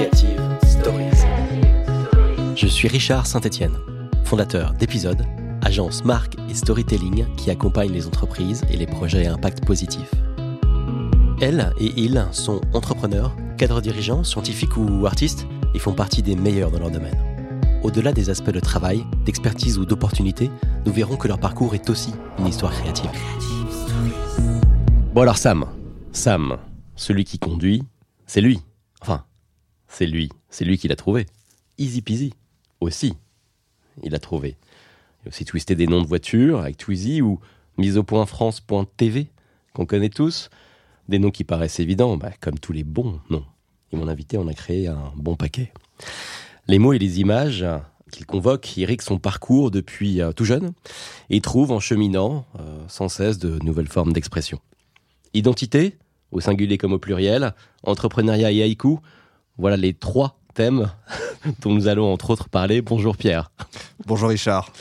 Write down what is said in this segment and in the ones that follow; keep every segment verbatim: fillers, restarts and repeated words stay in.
Creative Stories. Je suis Richard Saint-Etienne, fondateur d'Épisode, agence marque et storytelling qui accompagne les entreprises et les projets à impact positif. Elles et ils sont entrepreneurs, cadres dirigeants, scientifiques ou artistes et font partie des meilleurs dans leur domaine. Au-delà des aspects de travail, d'expertise ou d'opportunité, nous verrons que leur parcours est aussi une histoire créative. Bon alors Sam, Sam, celui qui conduit, c'est lui. Enfin, c'est lui, c'est lui qui l'a trouvé. Izipizi, aussi, il l'a trouvé. Il a aussi twisté des noms de voitures avec Twizy ou mise au point france point t v, qu'on connaît tous. Des noms qui paraissent évidents, bah, comme tous les bons noms. Et mon invité en a créé un bon paquet. Les mots et les images qu'il convoque irriguent son parcours depuis tout jeune et trouve en cheminant euh, sans cesse de nouvelles formes d'expression. Identité, au singulier comme au pluriel, entrepreneuriat et haïku, voilà les trois thèmes dont nous allons entre autres parler. Bonjour Pierre. Bonjour Richard.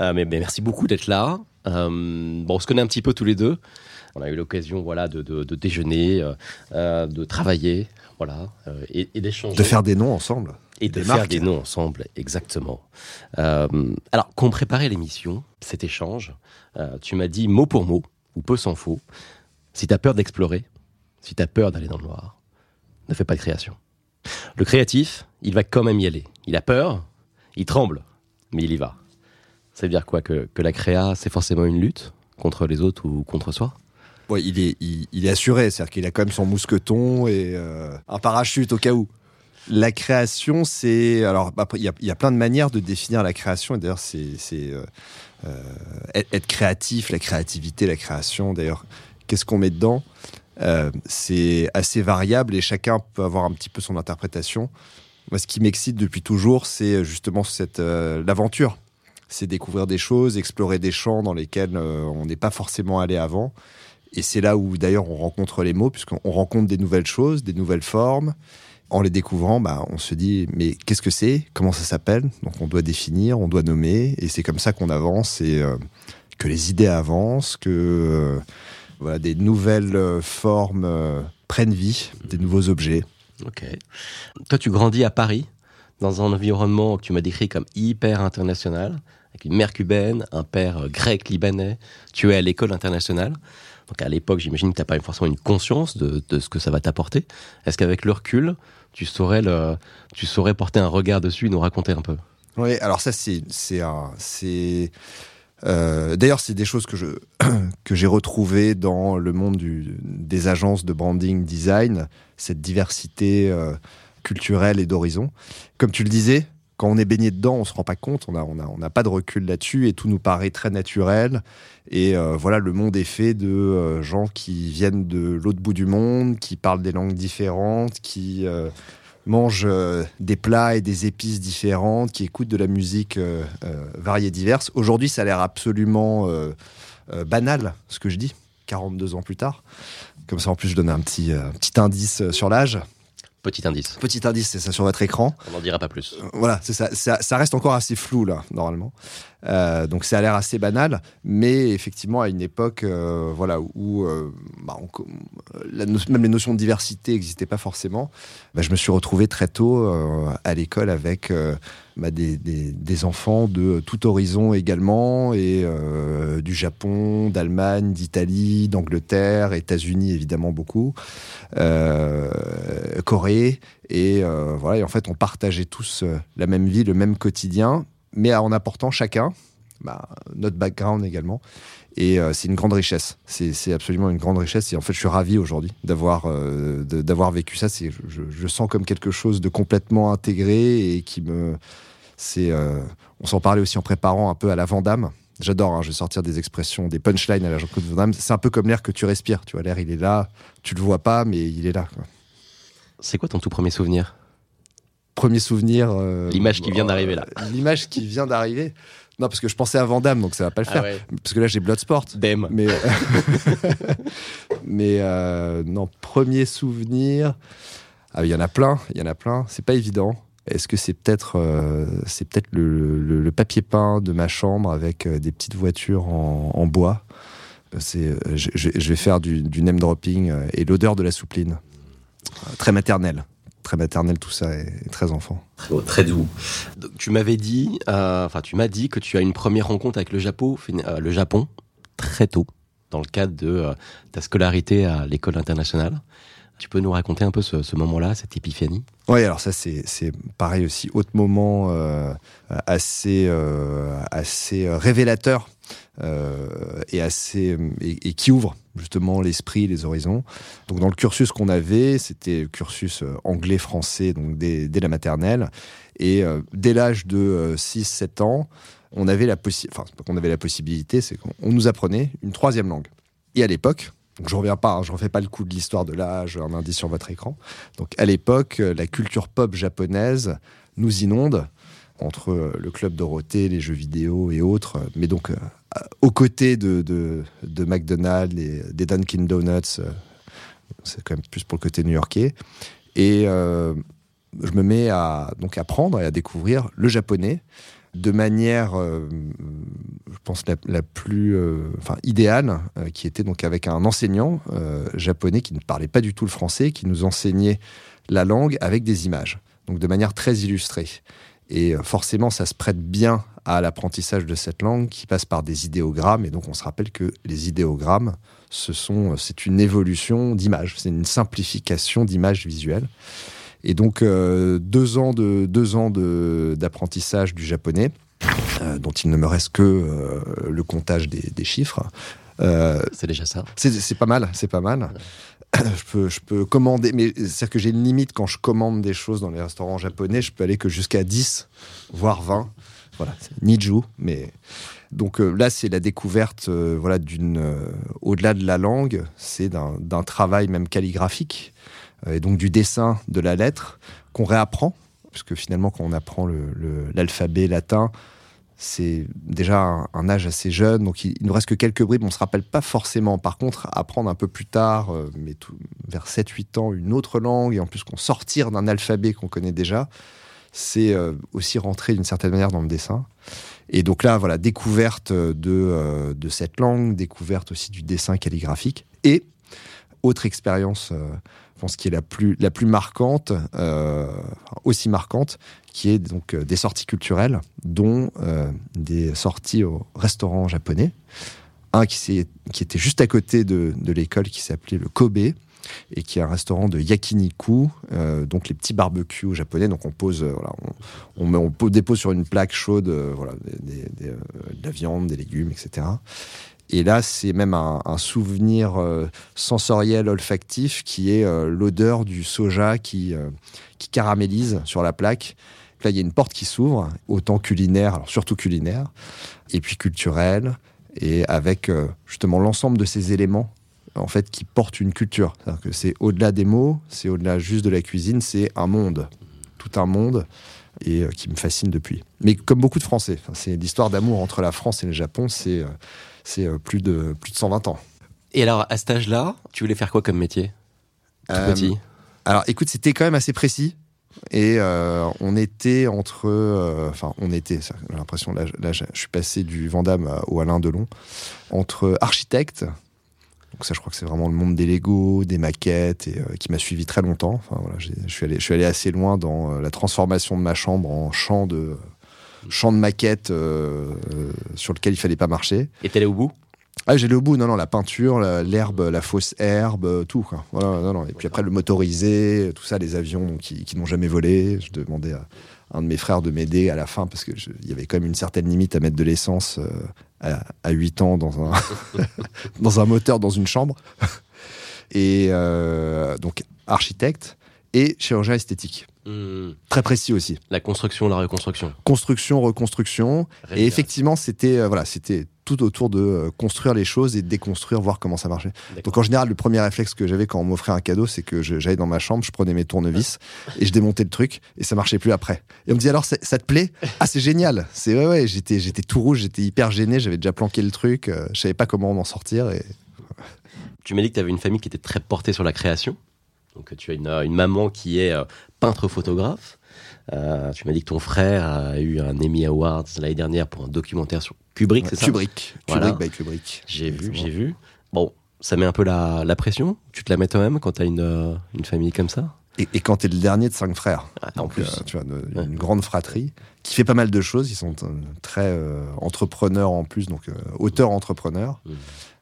Euh, mais, mais merci beaucoup d'être là. Euh, bon, on se connaît un petit peu tous les deux. On a eu l'occasion voilà, de, de, de déjeuner, euh, de travailler voilà, euh, et, et d'échanger. De faire des noms ensemble. Et de des faire marques. Des noms ensemble, exactement. Euh, alors, quand on préparait l'émission, cet échange, euh, tu m'as dit mot pour mot, ou peu s'en faut, si t'as peur d'explorer, si t'as peur d'aller dans le noir, ne fais pas de création. Le créatif, il va quand même y aller. Il a peur, il tremble, mais il y va. Ça veut dire quoi que, que la créa, c'est forcément une lutte contre les autres ou contre soi? Ouais, il est, il, il est assuré, c'est-à-dire qu'il a quand même son mousqueton et euh, un parachute au cas où. La création, c'est... Alors, il y, y a plein de manières de définir la création. Et d'ailleurs, c'est, c'est euh, euh, être créatif, la créativité, la création. D'ailleurs, qu'est-ce qu'on met dedans ? euh, C'est assez variable et chacun peut avoir un petit peu son interprétation. Moi, ce qui m'excite depuis toujours, c'est justement cette, euh, l'aventure. C'est découvrir des choses, explorer des champs dans lesquels euh, on n'est pas forcément allé avant. Et c'est là où, d'ailleurs, on rencontre les mots, puisqu'on rencontre des nouvelles choses, des nouvelles formes. En les découvrant, bah, on se dit, mais qu'est-ce que c'est ? Comment ça s'appelle ? Donc on doit définir, on doit nommer, et c'est comme ça qu'on avance, et euh, que les idées avancent, que euh, voilà, des nouvelles euh, formes euh, prennent vie, des nouveaux objets. Ok. Toi, tu grandis à Paris, dans un environnement que tu m'as décrit comme hyper international, avec une mère cubaine, un père euh, grec-libanais, tu es à l'école internationale. Donc à l'époque, j'imagine que tu n'as pas forcément une conscience de, de ce que ça va t'apporter. Est-ce qu'avec le recul, tu saurais, le, tu saurais porter un regard dessus et nous raconter un peu ? Oui, alors ça, c'est... c'est, un, c'est euh, d'ailleurs, c'est des choses que, je, que j'ai retrouvées dans le monde du, des agences de branding design, cette diversité euh, culturelle et d'horizon. Comme tu le disais, quand on est baigné dedans, on ne se rend pas compte, on n'a on a, on a pas de recul là-dessus et tout nous paraît très naturel. Et euh, voilà, le monde est fait de euh, gens qui viennent de l'autre bout du monde, qui parlent des langues différentes, qui euh, mangent euh, des plats et des épices différentes, qui écoutent de la musique euh, euh, variée et diverse. Aujourd'hui, ça a l'air absolument euh, euh, banal, ce que je dis, quarante-deux ans plus tard. Comme ça, en plus, je donne un petit, euh, petit indice sur l'âge. Petit indice. Petit indice, c'est ça, sur votre écran. On n'en dira pas plus. Voilà, c'est ça, ça, ça reste encore assez flou, là, normalement. Euh, donc, ça a l'air assez banal, mais effectivement, à une époque euh, voilà, où euh, bah, on, la no- même les notions de diversité n'existaient pas forcément, bah, je me suis retrouvé très tôt euh, à l'école avec euh, bah, des, des, des enfants de tout horizon également, et euh, du Japon, d'Allemagne, d'Italie, d'Angleterre, États-Unis évidemment beaucoup, euh, Corée, et, euh, voilà, et en fait, on partageait tous la même vie, le même quotidien, mais en apportant chacun bah, notre background également. Et euh, c'est une grande richesse. C'est, c'est absolument une grande richesse. Et en fait, je suis ravi aujourd'hui d'avoir, euh, de, d'avoir vécu ça. C'est, je, je sens comme quelque chose de complètement intégré et qui me... C'est, euh, on s'en parlait aussi en préparant un peu à la Vandamme. J'adore, hein, je vais sortir des expressions, des punchlines à la Jean-Claude Vandamme. C'est un peu comme l'air que tu respires. Tu vois, l'air, il est là. Tu le vois pas, mais il est là, quoi. C'est quoi ton tout premier souvenir ? Premier souvenir... Euh, l'image qui vient euh, d'arriver, là. L'image qui vient d'arriver. Non, parce que je pensais à Vandamme, donc ça va pas le faire. Ah ouais. Parce que là, j'ai Bloodsport. Dem. Mais, mais euh, non, premier souvenir... Ah, il y en a plein, il y en a plein. C'est pas évident. Est-ce que c'est peut-être, euh, c'est peut-être le, le, le papier peint de ma chambre avec des petites voitures en, en bois. C'est, je, je vais faire du, du name dropping et l'odeur de la soupline. Très maternelle. très maternel tout ça et, et très enfant. Très, très doux. Donc, tu m'avais dit, enfin euh, tu m'as dit que tu as une première rencontre avec le Japon, euh, le Japon très tôt dans le cadre de euh, ta scolarité à l'école internationale. Tu peux nous raconter un peu ce, ce moment-là, cette épiphanie ? Oui, alors ça, c'est, c'est pareil aussi, autre moment euh, assez, euh, assez révélateur euh, et, assez, et, et qui ouvre justement l'esprit, les horizons. Donc dans le cursus qu'on avait, c'était le cursus anglais-français, donc dès, dès la maternelle. Et euh, dès l'âge de euh, six sept ans, on avait la possi- enfin, c'est pas qu'on avait la possibilité, c'est qu'on nous apprenait une troisième langue. Et à l'époque... Donc je ne reviens pas, je ne refais pas le coup de l'histoire de l'âge, un indice sur votre écran. Donc à l'époque, la culture pop japonaise nous inonde, entre le Club Dorothée, les jeux vidéo et autres, mais donc euh, aux côtés de, de, de McDonald's, et des Dunkin' Donuts, euh, c'est quand même plus pour le côté new-yorkais. Et euh, je me mets à donc apprendre et à découvrir le japonais de manière, euh, je pense, la, la plus euh, enfin, idéale, euh, qui était donc avec un enseignant euh, japonais qui ne parlait pas du tout le français, qui nous enseignait la langue avec des images, donc de manière très illustrée. Et euh, forcément, ça se prête bien à l'apprentissage de cette langue qui passe par des idéogrammes. Et donc, on se rappelle que les idéogrammes, ce sont, c'est une évolution d'images, c'est une simplification d'images visuelles. Et donc, euh, deux ans, de, deux ans de, d'apprentissage du japonais, euh, dont il ne me reste que euh, le comptage des, des chiffres. Euh, c'est déjà ça. C'est, c'est pas mal, c'est pas mal. Ouais. Je peux, je peux commander, mais c'est-à-dire que j'ai une limite quand je commande des choses dans les restaurants japonais, je peux aller que jusqu'à dix, voire vingt. Voilà, c'est Niju, mais... Donc euh, là, c'est la découverte, euh, voilà, d'une... Euh, au-delà de la langue, c'est d'un, d'un travail même calligraphique, et donc du dessin, de la lettre, qu'on réapprend, puisque finalement, quand on apprend le, le, l'alphabet latin, c'est déjà un, un âge assez jeune, donc il ne nous reste que quelques bribes, on ne se rappelle pas forcément. Par contre, apprendre un peu plus tard, euh, mais tout, vers sept huit ans, une autre langue, et en plus qu'on sortir d'un alphabet qu'on connaît déjà, c'est euh, aussi rentrer d'une certaine manière dans le dessin. Et donc là, voilà, découverte de, euh, de cette langue, découverte aussi du dessin calligraphique, et autre expérience... Euh, je pense qui est la plus, la plus marquante, euh, aussi marquante, qui est donc euh, des sorties culturelles, dont euh, des sorties au restaurant japonais. Un qui, s'est, qui était juste à côté de, de l'école, qui s'appelait le Kobe, et qui est un restaurant de yakiniku, euh, donc les petits barbecues japonais. Donc on pose, euh, voilà, on, on, met, on dépose sur une plaque chaude euh, voilà, des, des, euh, de la viande, des légumes, et cetera Et là, c'est même un, un souvenir euh, sensoriel, olfactif, qui est euh, l'odeur du soja qui, euh, qui caramélise sur la plaque. Là, il y a une porte qui s'ouvre, autant culinaire, alors surtout culinaire, et puis culturelle, et avec euh, justement l'ensemble de ces éléments en fait, qui portent une culture. C'est-à-dire que c'est au-delà des mots, c'est au-delà juste de la cuisine, c'est un monde, tout un monde. Et euh, qui me fascine depuis. Mais comme beaucoup de Français, c'est l'histoire d'amour entre la France et le Japon, c'est, euh, c'est euh, plus, de, plus de cent vingt ans. Et alors, à cet âge-là, tu voulais faire quoi comme métier ? Tout euh, petit ? Alors, écoute, c'était quand même assez précis. Et euh, on était entre... Enfin, euh, on était, j'ai l'impression, là, là, je suis passé du Vandamme au Alain Delon, entre architecte, donc ça, je crois que c'est vraiment le monde des Legos, des maquettes, et euh, qui m'a suivi très longtemps. Enfin, voilà, j'ai, je, suis allé, je suis allé assez loin dans euh, la transformation de ma chambre en champ de, euh, champ de maquettes euh, euh, sur lequel il ne fallait pas marcher. Et t'es allé au bout ? Ah, j'allais au bout, non, non, la peinture, la, l'herbe, la fausse herbe, tout, quoi. Voilà, non, non. Et puis après, le motorisé, tout ça, les avions donc, qui, qui n'ont jamais volé. Je demandais à un de mes frères de m'aider à la fin, parce qu'il y avait quand même une certaine limite à mettre de l'essence... Euh, À, à huit ans dans un, dans un moteur, dans une chambre. Et euh, donc architecte et chirurgien esthétique. Mmh. Très précis aussi. La construction, la reconstruction. Construction, reconstruction. Réalisation. Et effectivement, c'était, euh, voilà, c'était tout autour de euh, construire les choses et de déconstruire, voir comment ça marchait. D'accord. Donc en général, le premier réflexe que j'avais quand on m'offrait un cadeau, c'est que je, j'allais dans ma chambre, je prenais mes tournevis et je démontais le truc et ça marchait plus après. Et on me disait alors, ça te plaît ? Ah, c'est génial ! C'est ouais, ouais, j'étais, j'étais tout rouge, j'étais hyper gêné, j'avais déjà planqué le truc, euh, je savais pas comment m'en sortir. Et... Tu m'as dit que tu avais une famille qui était très portée sur la création. Donc, tu as une, une maman qui est euh, peintre-photographe. Euh, tu m'as dit que ton frère a eu un Emmy Awards l'année dernière pour un documentaire sur Kubrick, ouais, c'est ça ? Kubrick, voilà. Kubrick by Kubrick. J'ai Exactement. vu, j'ai vu. Bon, ça met un peu la, la pression ? Tu te la mets toi-même quand tu as une, euh, une famille comme ça ? Et, et quand t'es le dernier de cinq frères, ah, donc, en plus. Euh, tu vois, de, ouais. une grande fratrie qui fait pas mal de choses. Ils sont euh, très euh, entrepreneurs en plus, donc euh, auteurs-entrepreneurs. Mmh.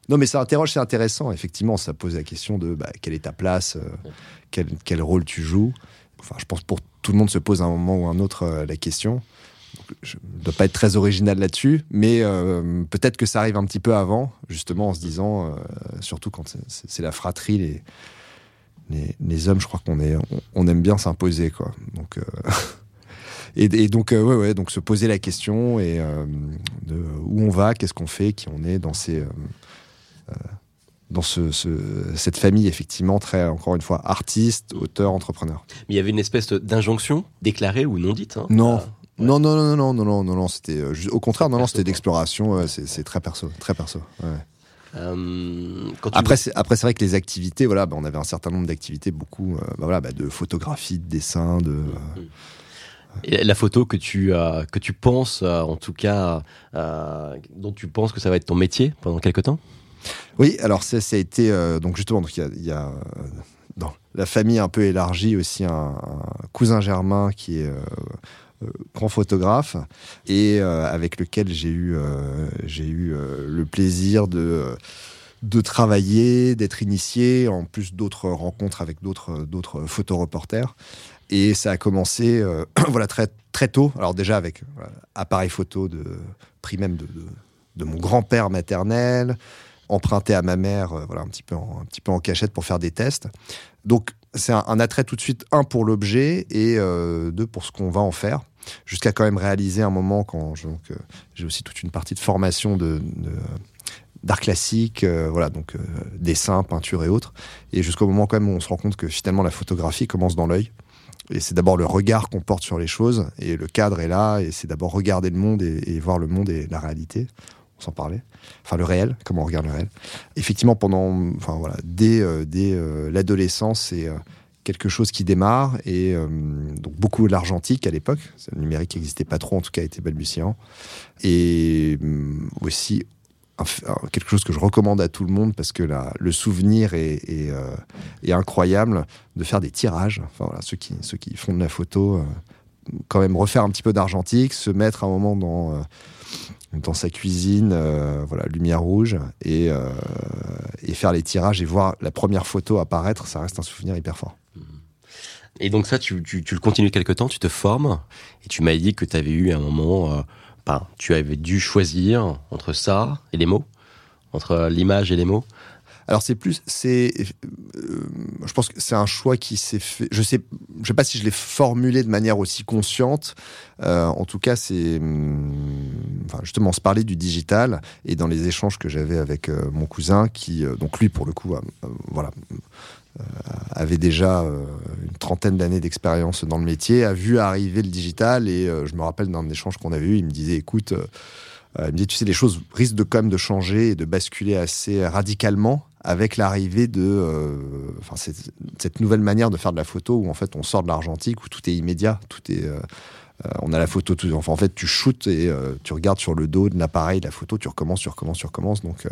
Non, mais ça interroge, c'est intéressant. Effectivement, ça pose la question de bah, quelle est ta place, euh, quel, quel rôle tu joues. Enfin, je pense pour tout le monde se pose à un moment ou à un autre euh, la question. Donc, je ne dois pas être très original là-dessus, mais euh, peut-être que ça arrive un petit peu avant, justement en se disant, euh, surtout quand c'est, c'est, c'est la fratrie, les, les, les hommes, je crois qu'on est, on, on aime bien s'imposer, quoi. Donc... Euh... Et, et donc, euh, ouais, ouais, donc se poser la question et, euh, de où on va, qu'est-ce qu'on fait, qui on est dans, ces, euh, euh, dans ce, ce, cette famille, effectivement, très, encore une fois, artiste, auteur, entrepreneur. Mais il y avait une espèce d'injonction déclarée ou non dite, hein, non. Euh, ouais. non. Non, non, non, non, non, non, non, c'était euh, ju- au contraire, non, non, c'était d'exploration, euh, c'est, c'est très perso, très perso, ouais. Euh, quand après, c'est, après, c'est vrai que les activités, voilà, bah, on avait un certain nombre d'activités, beaucoup, euh, bah, voilà, bah, de photographie, de dessin, de... Euh, mm-hmm. Et la photo que tu, euh, que tu penses, euh, en tout cas, euh, dont tu penses que ça va être ton métier pendant quelques temps ? Oui, alors ça, ça a été, euh, donc justement, donc, y a, y a, euh, dans la famille un peu élargie aussi, un, un cousin germain qui est euh, euh, grand photographe, et euh, avec lequel j'ai eu, euh, j'ai eu euh, le plaisir de... Euh, de travailler, d'être initié, en plus d'autres rencontres avec d'autres, d'autres photoreporters. Et ça a commencé euh, voilà, très, très tôt, alors déjà avec voilà, appareil photo de, pris même de, de, de mon grand-père maternel, emprunté à ma mère euh, voilà, un petit peu en, un petit peu en cachette pour faire des tests. Donc c'est un, un attrait tout de suite, un pour l'objet et euh, deux pour ce qu'on va en faire. Jusqu'à quand même réaliser un moment quand je, donc, euh, j'ai aussi toute une partie de formation de... de d'art classique, euh, voilà, donc euh, dessin, peinture et autres. Et jusqu'au moment quand même où on se rend compte que finalement la photographie commence dans l'œil. Et c'est d'abord le regard qu'on porte sur les choses, et le cadre est là, et c'est d'abord regarder le monde et, et voir le monde et la réalité. On s'en parlait. Enfin, le réel, comment on regarde le réel. Effectivement, pendant, enfin voilà, dès, euh, dès euh, l'adolescence, c'est euh, quelque chose qui démarre, et euh, donc beaucoup de l'argentique à l'époque. Le numérique n'existait pas trop, en tout cas, était balbutiant. Et euh, aussi... quelque chose que je recommande à tout le monde parce que la, le souvenir est, est, euh, est incroyable, de faire des tirages. Enfin, voilà, ceux, qui, ceux qui font de la photo, euh, quand même refaire un petit peu d'argentique, se mettre un moment dans, euh, dans sa cuisine, euh, voilà, lumière rouge, et, euh, et faire les tirages et voir la première photo apparaître, ça reste un souvenir hyper fort. Et donc ça, tu, tu, tu le continues quelque temps, tu te formes, et tu m'as dit que tu avais eu un moment... Euh Enfin, tu avais dû choisir entre ça et les mots, entre l'image et les mots. Alors c'est plus, c'est, euh, je pense que c'est un choix qui s'est fait. Je sais, je sais pas si je l'ai formulé de manière aussi consciente. Euh, en tout cas, c'est, hum, enfin, justement, on se parlait du digital et dans les échanges que j'avais avec euh, mon cousin, qui, euh, donc lui pour le coup, euh, euh, voilà. Euh, avait déjà euh, une trentaine d'années d'expérience dans le métier, a vu arriver le digital, et euh, je me rappelle d'un échange qu'on avait eu, il me disait, écoute, euh, euh, il me dit, tu sais, les choses risquent de quand même de changer et de basculer assez radicalement avec l'arrivée de euh, enfin, cette, cette nouvelle manière de faire de la photo où en fait on sort de l'argentique, où tout est immédiat, tout est... Euh, Euh, on a la photo, tout, enfin, en fait tu shootes et euh, tu regardes sur le dos de l'appareil la photo, tu recommences, tu recommences, tu recommences, donc euh,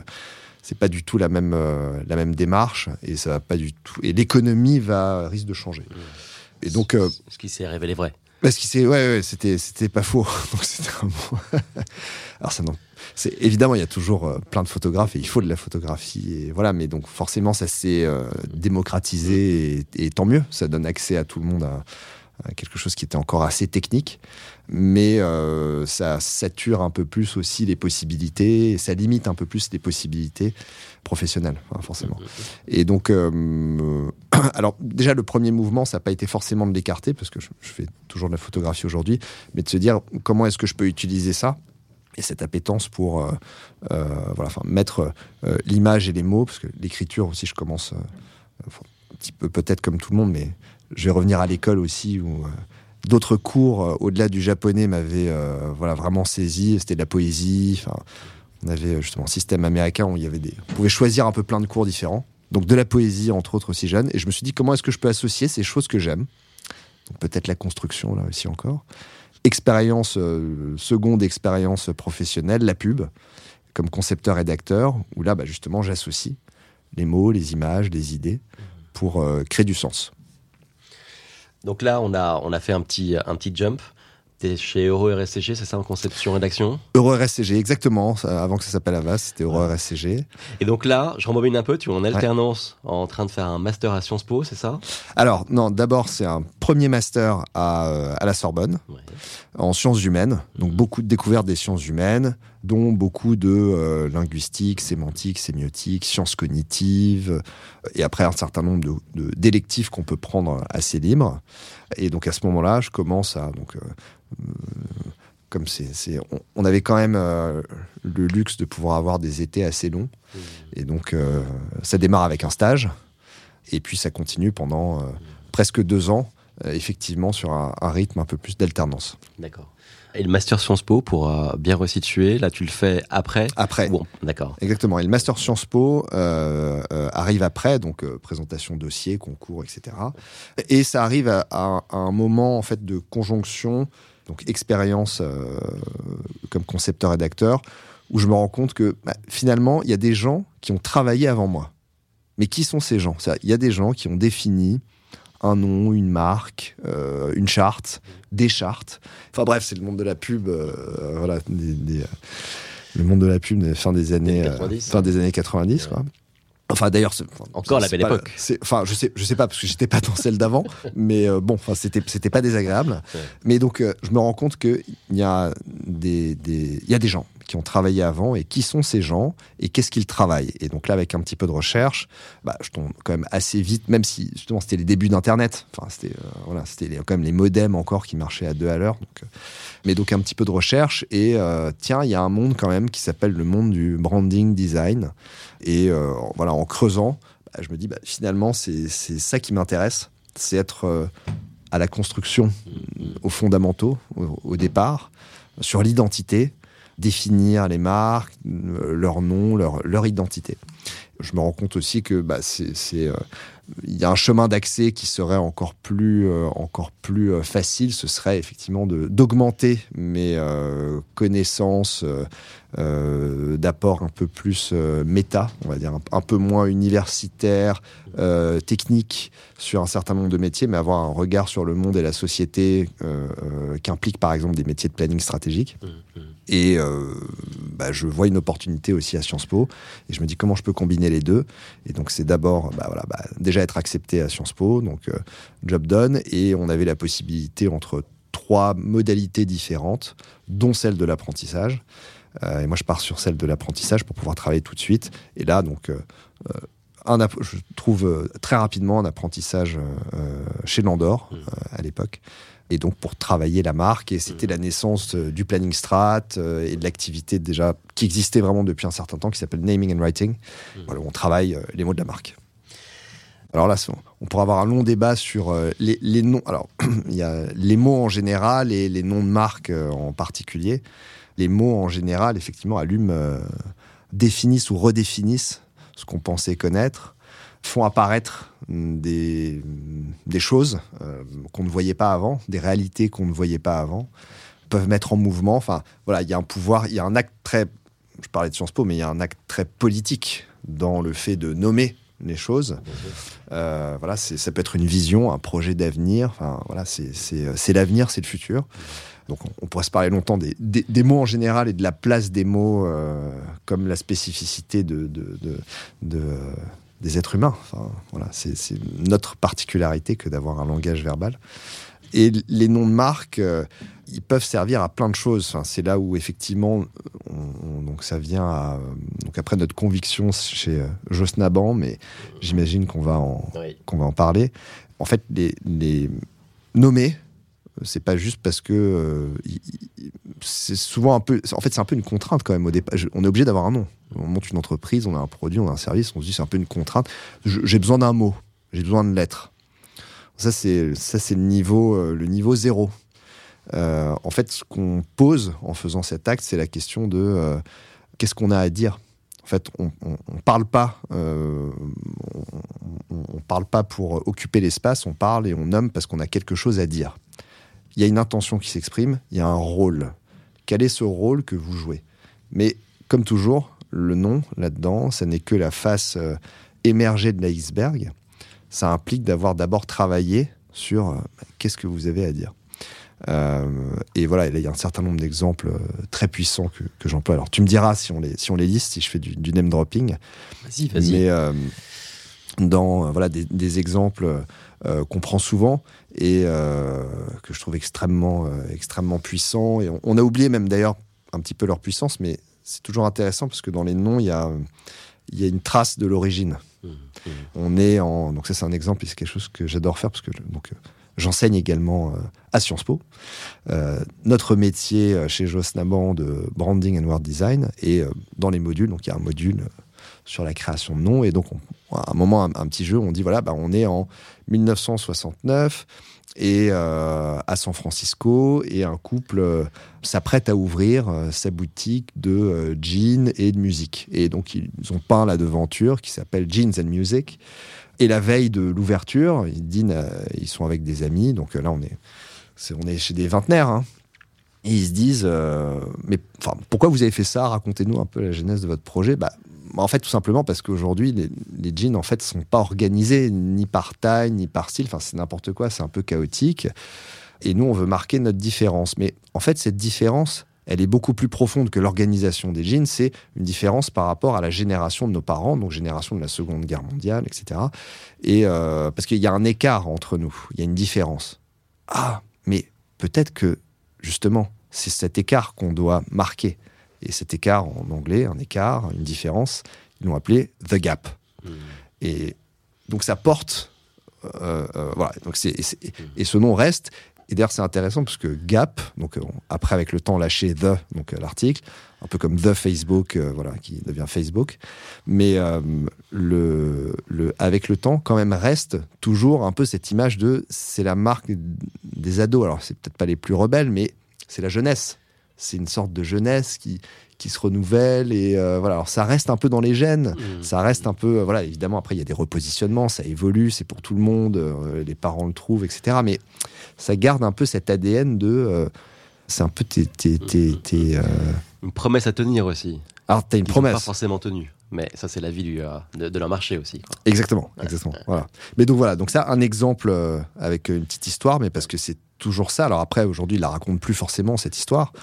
c'est pas du tout la même, euh, la même démarche, et ça va pas du tout, et l'économie va, risque de changer. Et donc, euh, ce qui s'est révélé vrai. Parce que c'est, ouais, ouais, c'était, c'était pas faux. Donc c'était un bon... Alors ça non. C'est évidemment, il y a toujours euh, plein de photographes et il faut de la photographie, et voilà. Mais donc forcément, ça s'est euh, démocratisé, et, et tant mieux. Ça donne accès à tout le monde à, à quelque chose qui était encore assez technique, mais euh, ça sature un peu plus aussi les possibilités, et ça limite un peu plus les possibilités professionnelles, hein, forcément. Et donc, euh, alors déjà le premier mouvement, ça n'a pas été forcément de l'écarter, parce que je, je fais toujours de la photographie aujourd'hui, mais de se dire comment est-ce que je peux utiliser ça, et cette appétence pour euh, euh, voilà, enfin, mettre euh, l'image et les mots, parce que l'écriture aussi, je commence euh, un petit peu peut-être comme tout le monde, mais je vais revenir à l'école aussi, où euh, d'autres cours, euh, au-delà du japonais, m'avaient euh, voilà, vraiment saisi. C'était de la poésie. On avait justement un système américain où il y avait des... on pouvait choisir un peu plein de cours différents. Donc de la poésie, entre autres, aussi jeune. Et je me suis dit, comment est-ce que je peux associer ces choses que j'aime ? Donc peut-être la construction, là aussi encore. Expérience, euh, seconde expérience professionnelle, la pub, comme concepteur-rédacteur, où là, bah, justement, j'associe les mots, les images, les idées, pour euh, créer du sens. Donc là, on a, on a fait un petit, un petit jump. T'es chez Euro R S C G, c'est ça, en conception rédaction ? Euro R S C G, exactement. Avant que ça s'appelle Havas, c'était Euro ouais. R S C G. Et donc là, je rembobine un peu, tu es en alternance ouais. en train de faire un master à Sciences Po, c'est ça ? Alors, non, d'abord, c'est un premier master à, à la Sorbonne, ouais. en sciences humaines. Donc, mmh. beaucoup de découvertes des sciences humaines, dont beaucoup de euh, linguistique, sémantique, sémiotique, sciences cognitives, et après un certain nombre de, de, d'électifs qu'on peut prendre assez libres. Et donc, à ce moment-là, je commence à... Donc, euh, comme c'est, c'est, on, on avait quand même euh, le luxe de pouvoir avoir des étés assez longs. Mmh. Et donc, euh, ça démarre avec un stage. Et puis, ça continue pendant euh, mmh. presque deux ans, euh, effectivement, sur un, un rythme un peu plus d'alternance. D'accord. Et le master Sciences Po, pour euh, bien resituer, là, tu le fais après ? Après. Bon, d'accord. Exactement. Et le master Sciences Po euh, euh, arrive après, donc euh, présentation dossier, concours, et cetera. Et ça arrive à, à, à un moment, en fait, de conjonction... Donc, expérience euh, comme concepteur-rédacteur, où je me rends compte que bah, finalement, il y a des gens qui ont travaillé avant moi. Mais qui sont ces gens ? Il y a des gens qui ont défini un nom, une marque, euh, une charte, des chartes. Enfin bref, c'est le monde de la pub, euh, voilà, des, des, euh, le monde de la pub de fin des années quatre-vingt-dix, euh, fin des années quatre-vingt-dix, ouais. quoi. Enfin, d'ailleurs, c'est, enfin, encore la belle époque. C'est, enfin, je sais, je sais pas parce que j'étais pas dans celle d'avant, mais euh, bon, enfin, c'était, c'était pas désagréable. Ouais. Mais donc, euh, je me rends compte que il y a des, des, il y a des gens qui ont travaillé avant, et qui sont ces gens et qu'est-ce qu'ils travaillent. Et donc là, avec un petit peu de recherche, bah, je tombe quand même assez vite, même si justement c'était les débuts d'Internet. Enfin, c'était, euh, voilà, c'était les, quand même les modems encore qui marchaient à deux à l'heure. Donc, euh, mais donc un petit peu de recherche et euh, tiens, il y a un monde quand même qui s'appelle le monde du branding design. Et euh, voilà, en creusant, bah, je me dis, bah, finalement, c'est, c'est ça qui m'intéresse, c'est être euh, à la construction, aux fondamentaux, au, au départ, sur l'identité, définir les marques, leur nom, leur, leur identité. Je me rends compte aussi que bah, c'est, c'est, euh, y a un chemin d'accès qui serait encore plus, euh, encore plus facile, ce serait effectivement de, d'augmenter mes euh, connaissances euh, euh, d'apport un peu plus euh, méta, on va dire un, un peu moins universitaire, euh, technique sur un certain nombre de métiers, mais avoir un regard sur le monde et la société euh, euh, qu'implique par exemple des métiers de planning stratégique. Et euh, bah, je vois une opportunité aussi à Sciences Po et je me dis comment je peux combiner les deux. Et donc c'est d'abord bah, voilà, bah, déjà être accepté à Sciences Po, donc euh, job done, et on avait la possibilité entre trois modalités différentes, dont celle de l'apprentissage. Euh, et moi je pars sur celle de l'apprentissage pour pouvoir travailler tout de suite. Et là donc euh, un app- je trouve euh, très rapidement un apprentissage euh, chez Landor euh, à l'époque. Et donc pour travailler la marque, et c'était mmh. la naissance euh, du planning strat euh, et de l'activité déjà qui existait vraiment depuis un certain temps, qui s'appelle naming and writing, mmh. voilà, où on travaille euh, les mots de la marque. Alors là, on pourra avoir un long débat sur euh, les, les noms. Alors, il y a les mots en général et les noms de marque euh, en particulier. Les mots en général, effectivement, allument, euh, définissent ou redéfinissent ce qu'on pensait connaître, font apparaître des, des choses euh, qu'on ne voyait pas avant, des réalités qu'on ne voyait pas avant, peuvent mettre en mouvement. Enfin, voilà, il y a un pouvoir, il y a un acte très, je parlais de Sciences Po, mais il y a un acte très politique dans le fait de nommer les choses. Euh, voilà, c'est, ça peut être une vision, un projet d'avenir. Enfin, voilà, c'est, c'est, c'est l'avenir, c'est le futur. Donc, on pourrait se parler longtemps des, des, des mots en général et de la place des mots euh, comme la spécificité de... de, de, de des êtres humains. Enfin, voilà, c'est, c'est notre particularité que d'avoir un langage verbal. Et les noms de marques, euh, ils peuvent servir à plein de choses. Enfin, c'est là où, effectivement, on, on, donc ça vient à, donc après notre conviction chez euh, Joos Nabhan, mais j'imagine qu'on va en, oui. qu'on va en parler. En fait, les, les nommer, c'est pas juste parce que euh, y, y, c'est souvent un peu... En fait, c'est un peu une contrainte quand même au départ. Je, on est obligé d'avoir un nom. On monte une entreprise, on a un produit, on a un service, on se dit c'est un peu une contrainte. Je, j'ai besoin d'un mot, j'ai besoin de lettres. Ça, c'est, ça, c'est le, niveau, euh, le niveau zéro. Euh, en fait, ce qu'on pose en faisant cet acte, c'est la question de euh, qu'est-ce qu'on a à dire ? En fait, on ne parle pas, euh, on, on parle pas pour occuper l'espace, on parle et on nomme parce qu'on a quelque chose à dire. Il y a une intention qui s'exprime, il y a un rôle. Quel est ce rôle que vous jouez ? Mais comme toujours, le nom, là-dedans, ça n'est que la face euh, émergée de l'iceberg. Ça implique d'avoir d'abord travaillé sur euh, qu'est-ce que vous avez à dire. Euh, et voilà, il y a un certain nombre d'exemples très puissants que, que j'emploie. Alors tu me diras si on les, si on les liste, si je fais du, du name dropping. Vas-y, vas-y. Mais euh, dans voilà, des, des exemples euh, qu'on prend souvent et euh, que je trouve extrêmement, euh, extrêmement puissants. Et on, on a oublié même d'ailleurs un petit peu leur puissance, mais c'est toujours intéressant parce que dans les noms, il y a, il y a une trace de l'origine. Mmh, mmh. On est en... Donc ça, c'est un exemple et c'est quelque chose que j'adore faire parce que... Donc, euh, j'enseigne également euh, à Sciences Po. Euh, notre métier euh, chez Joos Nabhan de branding and word design et euh, dans les modules, donc il y a un module sur la création de noms et donc on, à un moment, un, un petit jeu, on dit voilà, bah, on est en dix-neuf cent soixante-neuf et euh, à San Francisco et un couple euh, s'apprête à ouvrir euh, sa boutique de euh, jeans et de musique. Et donc ils ont peint la devanture qui s'appelle Jeans and Music. Et la veille de l'ouverture, ils dînent, ils sont avec des amis, donc là on est, c'est, on est chez des vingtenaires, hein. Et ils se disent, euh, mais enfin, pourquoi vous avez fait ça ? Racontez-nous un peu la genèse de votre projet. Bah, en fait, tout simplement parce qu'aujourd'hui, les, les jeans en fait sont pas organisés ni par taille ni par style. Enfin, c'est n'importe quoi, c'est un peu chaotique. Et nous, on veut marquer notre différence. Mais en fait, cette différence, elle est beaucoup plus profonde que l'organisation des jeans. C'est une différence par rapport à la génération de nos parents, donc génération de la Seconde Guerre mondiale, et cetera. Et euh, parce qu'il y a un écart entre nous, il y a une différence. Ah, mais peut-être que, justement, c'est cet écart qu'on doit marquer. Et cet écart, en anglais, un écart, une différence, ils l'ont appelé « the gap mmh. ». Et donc, ça porte... Euh, euh, voilà. Donc c'est, et, c'est, et ce nom reste... Et d'ailleurs, c'est intéressant parce que Gap, donc on, après avec le temps lâché The, donc euh, l'article, un peu comme The Facebook, euh, voilà, qui devient Facebook, mais euh, le, le, avec le temps, quand même reste toujours un peu cette image de c'est la marque des ados. Alors, c'est peut-être pas les plus rebelles, mais c'est la jeunesse. C'est une sorte de jeunesse qui, qui se renouvelle et euh, voilà. Alors, ça reste un peu dans les gènes, mmh. ça reste un peu, euh, voilà, évidemment, après il y a des repositionnements, ça évolue, c'est pour tout le monde, euh, les parents le trouvent, et cetera. Mais ça garde un peu cet A D N de... Euh, c'est un peu tes... tes, tes, tes euh... Une promesse à tenir aussi. Alors, t'as une Ils promesse. Pas forcément tenue, mais ça, c'est la vie du, euh, de, de leur marché aussi. Quoi. Exactement, ouais. exactement. Ouais. Voilà. Mais donc, voilà, donc ça, un exemple euh, avec une petite histoire, mais parce que c'est toujours ça. Alors après, aujourd'hui, il la raconte plus forcément, cette histoire,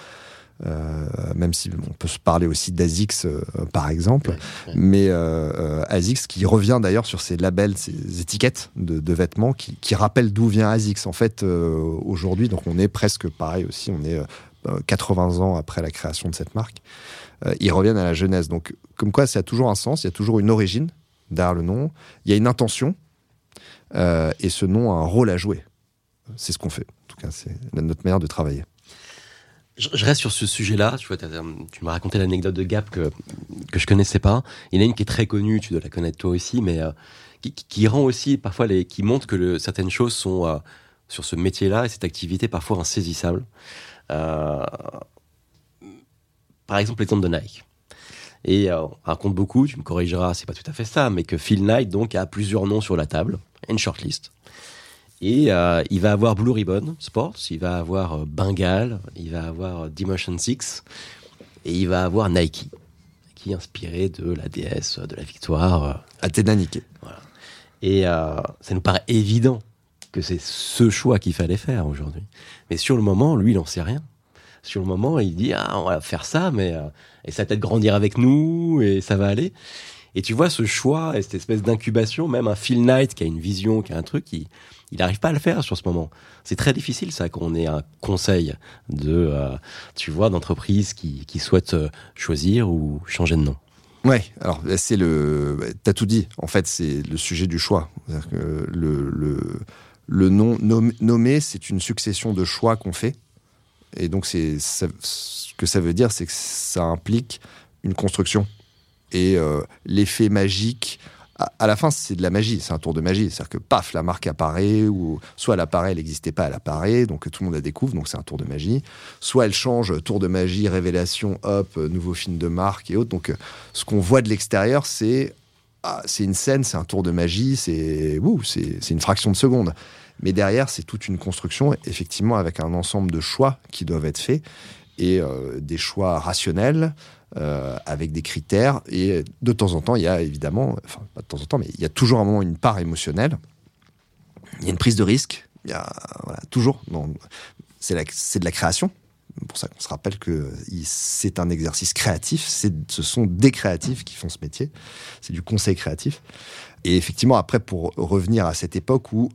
euh, même si on peut se parler aussi d'ASICS, euh, par exemple. Ouais, ouais. Mais euh, ASICS, qui revient d'ailleurs sur ces labels, ces étiquettes de, de vêtements, qui, qui rappellent d'où vient ASICS. En fait, euh, aujourd'hui, donc on est presque pareil aussi, on est euh, quatre-vingts ans après la création de cette marque. Euh, ils reviennent à la jeunesse. Donc, comme quoi, ça a toujours un sens, il y a toujours une origine derrière le nom, il y a une intention, euh, et ce nom a un rôle à jouer. C'est ce qu'on fait. En tout cas, c'est notre manière de travailler. Je, je reste sur ce sujet-là. Tu vois, tu m'as raconté l'anecdote de Gap que, que je ne connaissais pas. Il y en a une qui est très connue, tu dois la connaître toi aussi, mais euh, qui, qui rend aussi parfois, les, qui montre que le, certaines choses sont, euh, sur ce métier-là et cette activité, parfois insaisissable. Euh, par exemple, l'exemple de Nike. Et euh, on raconte beaucoup, tu me corrigeras, c'est pas tout à fait ça, mais que Phil Knight donc, a plusieurs noms sur la table, une shortlist. Et euh, il va avoir Blue Ribbon Sports, il va avoir euh, Bengal, il va avoir euh, Dimension six, et il va avoir Nike, qui est inspiré de la déesse de la victoire. Euh, Athéna Nike. Voilà. Et euh, ça nous paraît évident que c'est ce choix qu'il fallait faire aujourd'hui. Mais sur le moment, lui, il n'en sait rien. Sur le moment, il dit « Ah, on va faire ça, mais euh, et ça va peut-être grandir avec nous, et ça va aller ». Et tu vois ce choix et cette espèce d'incubation, même un Phil Knight qui a une vision, qui a un truc, il n'arrive pas à le faire sur ce moment. C'est très difficile ça, qu'on ait un conseil de, euh, tu vois, d'entreprise qui, qui souhaite choisir ou changer de nom. Ouais, alors c'est le, t'as tout dit. En fait, c'est le sujet du choix. C'est-à-dire que le, le, le nom nommé, c'est une succession de choix qu'on fait. Et donc c'est, ça, ce que ça veut dire, c'est que ça implique une construction. Et euh, l'effet magique, à, à la fin, c'est de la magie, c'est un tour de magie. C'est-à-dire que, paf, la marque apparaît, ou soit elle apparaît, elle n'existait pas, elle apparaît, donc tout le monde la découvre, donc c'est un tour de magie. Soit elle change, tour de magie, révélation, hop, nouveau film de marque et autres. Donc, ce qu'on voit de l'extérieur, c'est, ah, c'est une scène, c'est un tour de magie, c'est, ouh, c'est, c'est une fraction de seconde. Mais derrière, c'est toute une construction, effectivement, avec un ensemble de choix qui doivent être faits, et euh, des choix rationnels, Euh, avec des critères, et de temps en temps il y a évidemment, enfin pas de temps en temps, mais il y a toujours à un moment une part émotionnelle, il y a une prise de risque, Il y a, voilà, toujours, non, c'est, la, c'est de la création. C'est pour ça qu'on se rappelle que c'est un exercice créatif. C'est, ce sont des créatifs qui font ce métier. C'est du conseil créatif. Et effectivement, après, pour revenir à cette époque où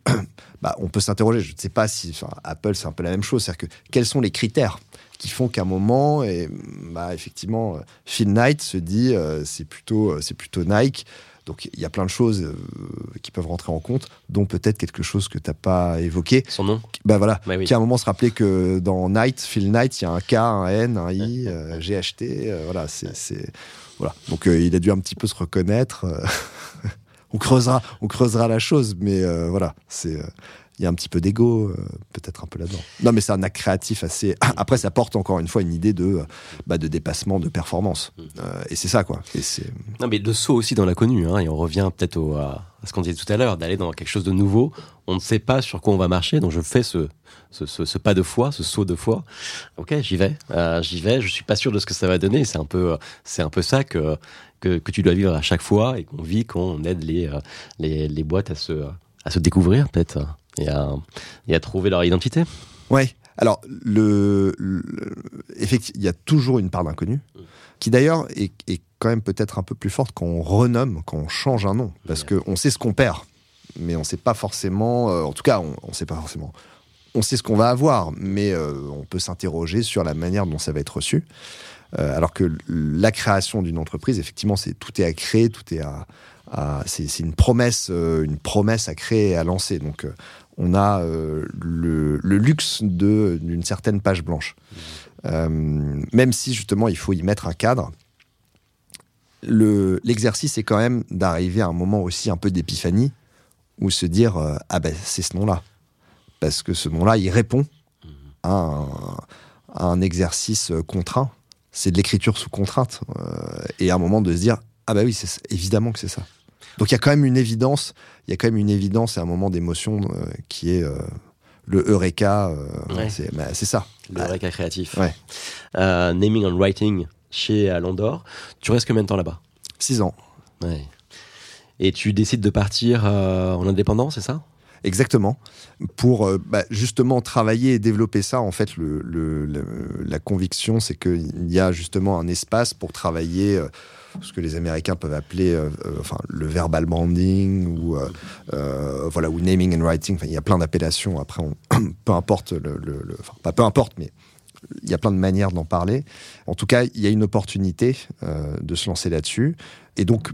bah, on peut s'interroger, je ne sais pas si... Enfin, Apple, c'est un peu la même chose. C'est-à-dire que quels sont les critères qui font qu'à un moment, et, bah, effectivement, Phil Knight se dit euh, c'est, plutôt, c'est plutôt Nike. Donc, il y a plein de choses euh, qui peuvent rentrer en compte, dont peut-être quelque chose que tu n'as pas évoqué. Son nom. Bah voilà, bah oui. Qui à un moment se rappelait que dans Knight, Phil Knight, il y a un K, un N, un I, euh, G H T. Euh, voilà, c'est, c'est... voilà. Donc, euh, il a dû un petit peu se reconnaître... Euh... On creusera, on creusera la chose, mais euh, voilà, c'est il euh, y a un petit peu d'ego, euh, peut-être un peu là-dedans. Non, mais c'est un acte créatif assez. Après, ça porte encore une fois une idée de bah, de dépassement, de performance, euh, et c'est ça quoi. Et c'est... Non, mais le saut aussi dans l'inconnu, hein, et on revient peut-être au, à ce qu'on disait tout à l'heure, d'aller dans quelque chose de nouveau. On ne sait pas sur quoi on va marcher, donc je fais ce ce, ce, ce pas de foi, ce saut de foi. Ok, j'y vais, euh, j'y vais. Je suis pas sûr de ce que ça va donner. C'est un peu, c'est un peu ça que. Que, que tu dois vivre à chaque fois et qu'on vit quand on aide les, euh, les, les boîtes à se, à se découvrir peut-être et à, et à trouver leur identité. Ouais. Alors, le, le, effectivement, il y a toujours une part d'inconnu qui d'ailleurs est, est quand même peut-être un peu plus forte quand on renomme, quand on change un nom. Parce ouais. qu'on sait ce qu'on perd, mais on ne sait pas forcément... Euh, en tout cas, on ne sait pas forcément... On sait ce qu'on va avoir, mais euh, on peut s'interroger sur la manière dont ça va être reçu. Euh, alors que la création d'une entreprise, effectivement, c'est tout est à créer, tout est à, à c'est, c'est une promesse, euh, une promesse à créer et à lancer. Donc, euh, on a euh, le, le luxe de d'une certaine page blanche, euh, même si justement il faut y mettre un cadre. Le, l'exercice est quand même d'arriver à un moment aussi un peu d'épiphanie où se dire euh, ah ben c'est ce nom-là. Parce que ce nom-là, il répond à un, à un exercice contraint. C'est de l'écriture sous contrainte. Euh, et à un moment de se dire, ah bah oui, c'est, évidemment que c'est ça. Donc il y a quand même une évidence, il y a quand même une évidence et un moment d'émotion euh, qui est euh, le Eureka. Euh, ouais. c'est, bah, c'est ça. Le Eureka créatif. Ouais. Euh, naming and Writing chez Landor. Tu restes combien de temps là-bas ? Six ans. Ouais. Et tu décides de partir euh, en indépendant, c'est ça ? Exactement, pour euh, bah, justement travailler et développer ça, en fait, le, le, le, la conviction, c'est qu'il y a justement un espace pour travailler euh, ce que les Américains peuvent appeler euh, euh, enfin, le verbal branding ou, euh, euh, voilà, ou naming and writing. Enfin, il y a plein d'appellations, après, on, peu importe, le, le, le, enfin, pas peu importe, mais il y a plein de manières d'en parler. En tout cas, il y a une opportunité euh, de se lancer là-dessus. Et donc,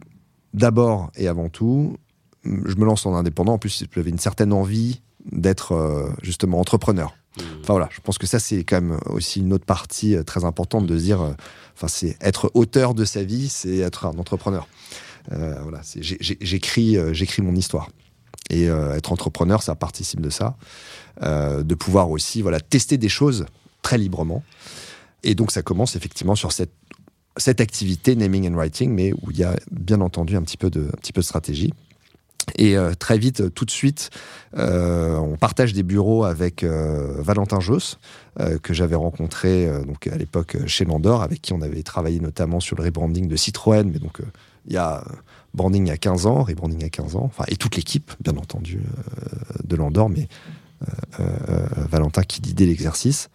d'abord et avant tout, je me lance en indépendant. En plus, j'avais une certaine envie d'être euh, justement entrepreneur. Mmh. Enfin voilà, je pense que ça, c'est quand même aussi une autre partie euh, très importante de se dire, euh, enfin, c'est être auteur de sa vie, c'est être un entrepreneur. Euh, voilà, c'est, j'ai, j'ai, j'écris, euh, j'écris mon histoire. Et euh, être entrepreneur, ça participe de ça. Euh, de pouvoir aussi voilà, tester des choses très librement. Et donc, ça commence effectivement sur cette, cette activité naming and writing, mais où il y a bien entendu un petit peu de, un petit peu de stratégie. Et euh, très vite, tout de suite, euh, on partage des bureaux avec euh, Valentin Joos, euh, que j'avais rencontré euh, donc, à l'époque chez Landor, avec qui on avait travaillé notamment sur le rebranding de Citroën, mais donc il euh, y a branding il y a quinze ans, rebranding il y a quinze ans, enfin, et toute l'équipe, bien entendu, euh, de Landor, mais euh, euh, Valentin qui guidait l'exercice.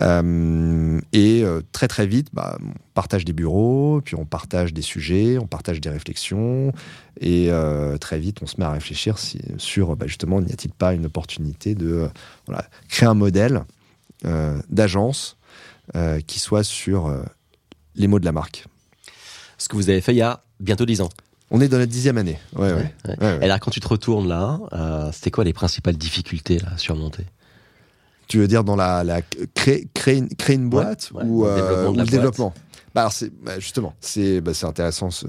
Euh, et euh, très très vite, bah, on partage des bureaux, puis on partage des sujets, on partage des réflexions, et euh, très vite on se met à réfléchir si, sur bah, justement n'y a-t-il pas une opportunité de euh, voilà, créer un modèle euh, d'agence euh, qui soit sur euh, les mots de la marque. Ce que vous avez fait il y a bientôt dix ans. On est dans la dixième année. Ouais, ouais, ouais. Ouais, ouais. Et là, quand tu te retournes là, euh, c'était quoi les principales difficultés là, à surmonter ? Tu veux dire dans la, la créer, créer, une, créer une boîte ouais, ouais, ou, euh, ou le développement. Bah alors c'est bah justement c'est bah c'est intéressant. C'est,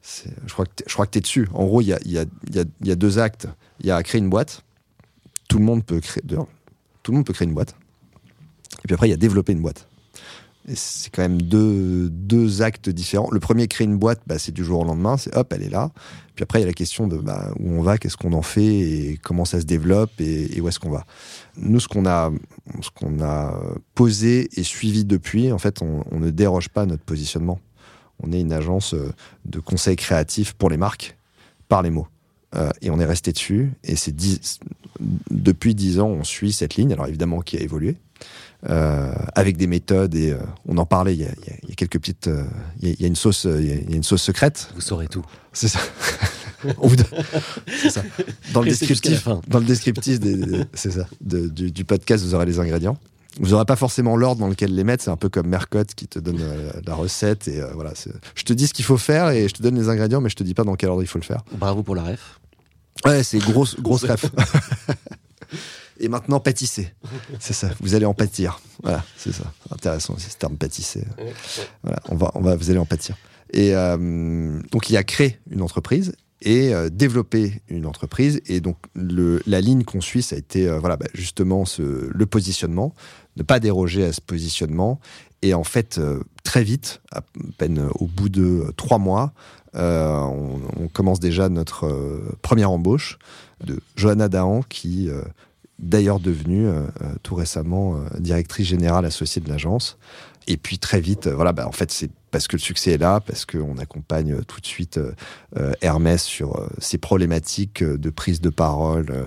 c'est, je crois que je crois que t'es dessus. En gros il y a il y a il y a deux actes. Il y a créer une boîte. Tout le monde peut créer. Tout le monde peut créer une boîte. Et puis après il y a développer une boîte. Et c'est quand même deux deux actes différents. Le premier créer une boîte, bah c'est du jour au lendemain. C'est hop elle est là. Puis après il y a la question de bah, où on va, qu'est-ce qu'on en fait et comment ça se développe et, et où est-ce qu'on va. Nous, ce qu'on a, ce qu'on a posé et suivi depuis, en fait, on, on ne déroge pas à notre positionnement. On est une agence de conseil créatif pour les marques, par les mots. Euh, et on est resté dessus. Et c'est dix, depuis dix ans, on suit cette ligne, alors évidemment qui a évolué, euh, avec des méthodes, et euh, on en parlait, il y a, il y a quelques petites... Euh, il, y a, il y a une sauce, il y a, il y a une sauce secrète. Vous saurez tout. C'est ça. On vous donne... C'est ça. Dans le descriptif, dans le descriptif des, des, c'est ça, de, du, du podcast, vous aurez les ingrédients. Vous n'aurez pas forcément l'ordre dans lequel les mettre, c'est un peu comme Mercotte qui te donne euh, la recette. Et, euh, voilà, c'est... Je te dis ce qu'il faut faire et je te donne les ingrédients, mais je ne te dis pas dans quel ordre il faut le faire. Bravo pour la ref. Ouais, c'est grosse, grosse ref. Et maintenant, pâtissez. C'est ça, vous allez en pâtir. Voilà, c'est ça. Intéressant aussi ce terme pâtissez. Voilà, on va, on va, vous allez en pâtir. Et euh, donc, il a créé une entreprise et euh, développer une entreprise. Et donc, le, la ligne qu'on suit, ça a été euh, voilà, bah, justement ce, le positionnement, ne pas déroger à ce positionnement. Et en fait, euh, très vite, à peine au bout de euh, trois mois, euh, on, on commence déjà notre euh, première embauche de Johanna Dahan, qui euh, d'ailleurs devenue euh, tout récemment euh, directrice générale associée de l'agence. Et puis très vite, euh, voilà, bah, en fait, c'est parce que le succès est là, parce qu'on accompagne euh, tout de suite euh, euh, Hermès sur euh, ses problématiques euh, de prise de parole euh,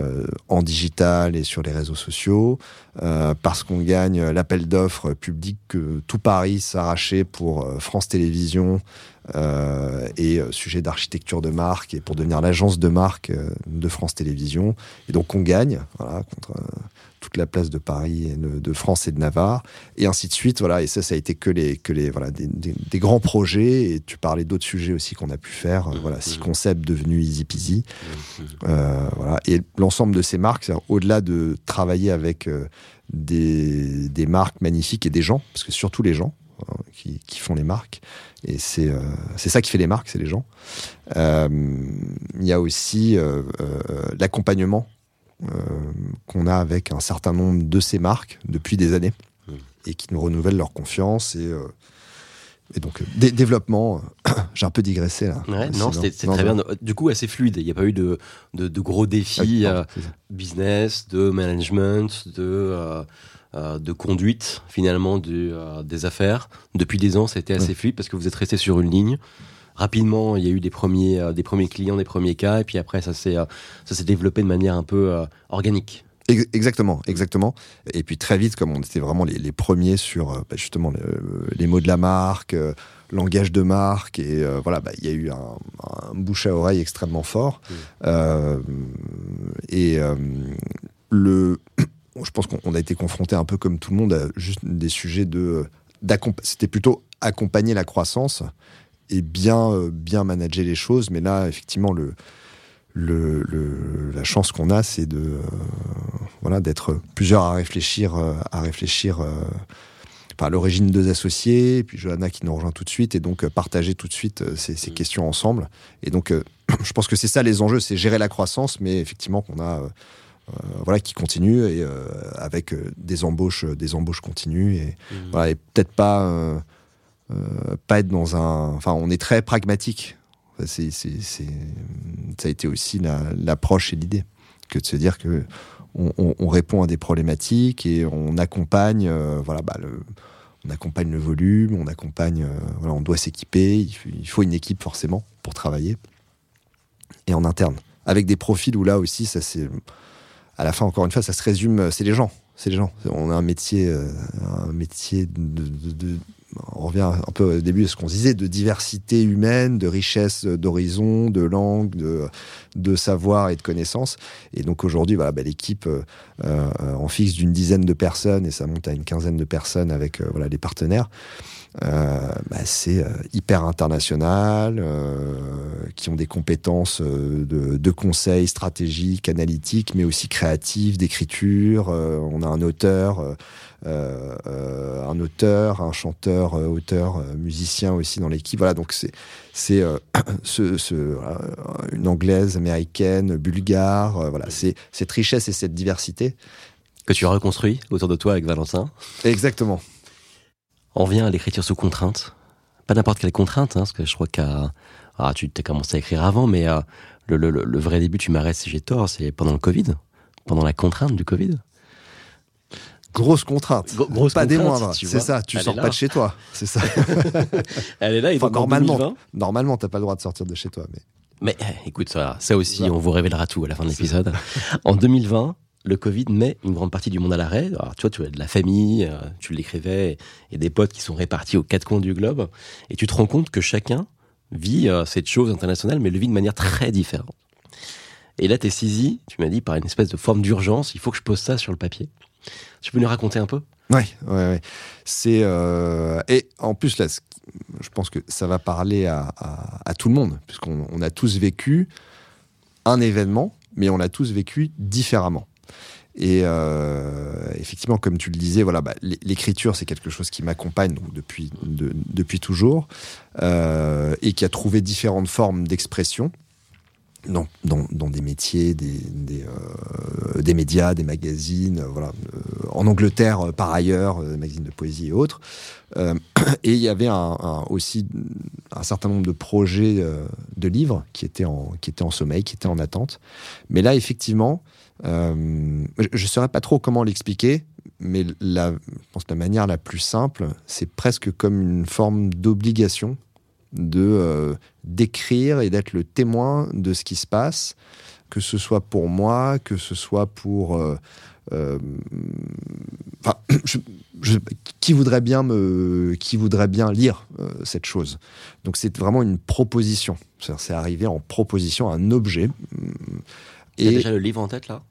euh, en digital et sur les réseaux sociaux, euh, parce qu'on gagne euh, l'appel d'offres public que euh, tout Paris s'arrachait pour euh, France Télévisions euh, et euh, sujet d'architecture de marque et pour devenir l'agence de marque euh, de France Télévisions. Et donc on gagne, voilà, contre... Euh, toute la place de Paris, et de France et de Navarre, et ainsi de suite. Voilà. Et ça, ça a été que, les, que les, voilà, des, des, des grands projets. Et tu parlais d'autres sujets aussi qu'on a pu faire. Mmh, voilà, mmh. Six concepts devenus Izipizi. Mmh, mmh. Euh, voilà. Et l'ensemble de ces marques, au-delà de travailler avec euh, des, des marques magnifiques et des gens, parce que surtout les gens hein, qui, qui font les marques, et c'est, euh, c'est ça qui fait les marques, c'est les gens. Il euh, y a aussi euh, euh, l'accompagnement Euh, qu'on a avec un certain nombre de ces marques depuis des années mmh. et qui nous renouvellent leur confiance et, euh, et donc euh, dé- développement euh, j'ai un peu digressé là ouais, non c'est, c'est non, très non. bien du coup assez fluide, il n'y a pas eu de, de, de gros défis ah, euh, business, de management, de, euh, euh, de conduite finalement du, euh, des affaires depuis des ans. C'était assez ouais. fluide parce que vous êtes resté sur une ligne. Rapidement, il y a eu des premiers, euh, des premiers clients, des premiers cas, et puis après, ça s'est, euh, ça s'est développé de manière un peu euh, organique. Exactement, exactement. Et puis très vite, comme on était vraiment les, les premiers sur euh, bah, justement le, les mots de la marque, euh, langage de marque, et euh, voilà, bah, il y a eu un, un bouche à oreille extrêmement fort. Mmh. Euh, et euh, le, je pense qu'on a été confronté un peu comme tout le monde à juste des sujets de d'accompagner. C'était plutôt accompagner la croissance. Et bien, euh, bien manager les choses. Mais là, effectivement, le, le, le, la chance qu'on a, c'est de, euh, voilà, d'être plusieurs à réfléchir, euh, à réfléchir euh, par l'origine de deux associés, et puis Johanna qui nous rejoint tout de suite, et donc euh, partager tout de suite euh, ces, ces mmh. questions ensemble. Et donc, euh, je pense que c'est ça les enjeux, c'est gérer la croissance, mais effectivement qu'on a... Euh, Euh, voilà, qui continue et, euh, avec euh, des, embauches, euh, des embauches continues. Et, mmh. voilà, et peut-être pas... Euh, Euh, pas être dans un... Enfin, on est très pragmatique. C'est, c'est, c'est... Ça a été aussi la, l'approche et l'idée, que de se dire que on, on, on répond à des problématiques et on accompagne, euh, voilà, bah, le, on accompagne le volume, on accompagne... Euh, voilà, on doit s'équiper, il, il faut une équipe forcément pour travailler. Et en interne. Avec des profils où là aussi, ça c'est... À la fin, encore une fois, ça se résume... C'est les gens. C'est les gens. On a un métier... Euh, un métier de... de, de on revient un peu au début à ce qu'on disait, de diversité humaine, de richesse d'horizons, de langues, de, de savoir et de connaissances. Et donc aujourd'hui, voilà, bah, l'équipe euh, euh, en fixe d'une dizaine de personnes, et ça monte à une quinzaine de personnes avec euh, voilà, les partenaires, euh, bah, c'est euh, hyper international, euh, qui ont des compétences euh, de, de conseil stratégique, analytique, mais aussi créative, d'écriture. Euh, on a un auteur... Euh, Euh, euh, un auteur, un chanteur, euh, auteur, euh, musicien aussi dans l'équipe. Voilà, donc c'est, c'est euh, ce, ce, voilà, une anglaise, américaine, bulgare. Euh, voilà, c'est cette richesse et cette diversité que tu as reconstruit autour de toi avec Valentin. Exactement. On revient à l'écriture sous contrainte. Pas n'importe quelle contrainte, hein, parce que je crois qu'à ah, tu t'es commencé à écrire avant, mais euh, le, le, le vrai début, tu m'arrêtes si j'ai tort, c'est pendant le Covid, pendant la contrainte du Covid. Grosse contrainte, Gros, grosse pas contrainte, des moindres, c'est vois, ça, tu sors pas de chez toi, c'est ça. Elle est là, et enfin, normalement, deux mille vingt... normalement, t'as pas le droit de sortir de chez toi. Mais... Mais écoute, ça, ça aussi, ouais. on vous révélera tout à la fin de l'épisode. En deux mille vingt, le Covid met une grande partie du monde à l'arrêt. Alors, tu vois, tu as de la famille, tu l'écrivais, et des potes qui sont répartis aux quatre coins du globe. Et tu te rends compte que chacun vit euh, cette chose internationale, mais le vit de manière très différente. Et là, t'es saisi, tu m'as dit, par une espèce de forme d'urgence, il faut que je pose ça sur le papier. Tu peux nous raconter un peu ? Ouais, ouais, ouais. C'est euh... et en plus là, je pense que ça va parler à, à, à tout le monde, puisqu'on on a tous vécu un événement, mais on l'a tous vécu différemment. Et euh, effectivement, comme tu le disais, voilà, bah, l'écriture, c'est quelque chose qui m'accompagne donc, depuis, de, depuis toujours euh, et qui a trouvé différentes formes d'expression dans, dans, dans des métiers, des, des, euh, des médias, des magazines, euh, voilà, euh, en Angleterre, euh, par ailleurs, euh, des magazines de poésie et autres. Euh, et il y avait un, un, aussi un certain nombre de projets euh, de livres qui étaient, en, qui étaient en sommeil, qui étaient en attente. Mais là, effectivement... Euh, je ne saurais pas trop comment l'expliquer, mais la, je pense que la manière la plus simple, c'est presque comme une forme d'obligation de, euh, d'écrire et d'être le témoin de ce qui se passe, que ce soit pour moi, que ce soit pour... Euh, euh, enfin, je, je, qui voudrait bien me, qui voudrait bien lire euh, cette chose ? Donc c'est vraiment une proposition. C'est-à-dire, c'est arrivé en proposition à un objet... Et... T'as déjà le livre en tête, là ?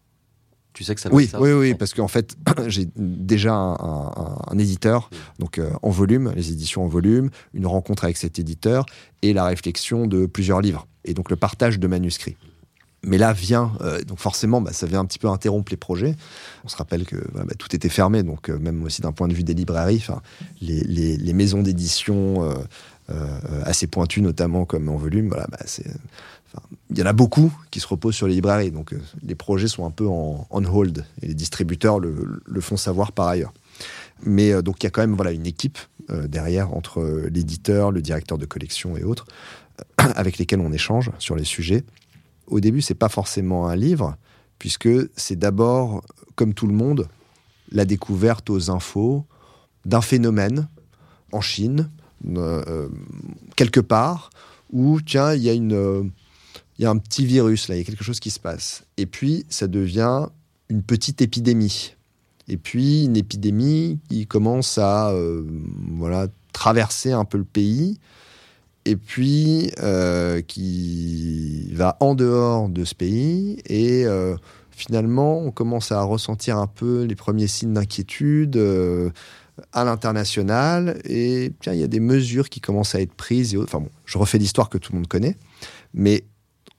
Tu sais que ça va oui, être ça ? Oui, oui, ouais. Parce qu'en fait, j'ai déjà un, un, un éditeur, oui. donc euh, en volume, les éditions en volume, une rencontre avec cet éditeur, et la réflexion de plusieurs livres, et donc le partage de manuscrits. Mais là vient, euh, donc forcément, bah, ça vient un petit peu interrompre les projets. On se rappelle que bah, bah, tout était fermé, donc euh, même aussi d'un point de vue des librairies, les, les, les maisons d'édition euh, euh, assez pointues, notamment comme en volume, voilà, bah, c'est... Il y en a beaucoup qui se reposent sur les librairies, donc euh, les projets sont un peu en on hold, et les distributeurs le, le font savoir par ailleurs. Mais euh, donc il y a quand même voilà, une équipe euh, derrière, entre euh, l'éditeur, le directeur de collection et autres, euh, avec lesquels on échange sur les sujets. Au début, c'est pas forcément un livre, puisque c'est d'abord, comme tout le monde, la découverte aux infos d'un phénomène en Chine, euh, euh, quelque part, où tiens, il y a une... Euh, il y a un petit virus, là, il y a quelque chose qui se passe. Et puis, ça devient une petite épidémie. Et puis, une épidémie qui commence à euh, voilà, traverser un peu le pays, et puis euh, qui va en dehors de ce pays. Et euh, finalement, on commence à ressentir un peu les premiers signes d'inquiétude euh, à l'international. Et tiens, il y a des mesures qui commencent à être prises. Et enfin bon, je refais l'histoire que tout le monde connaît, mais...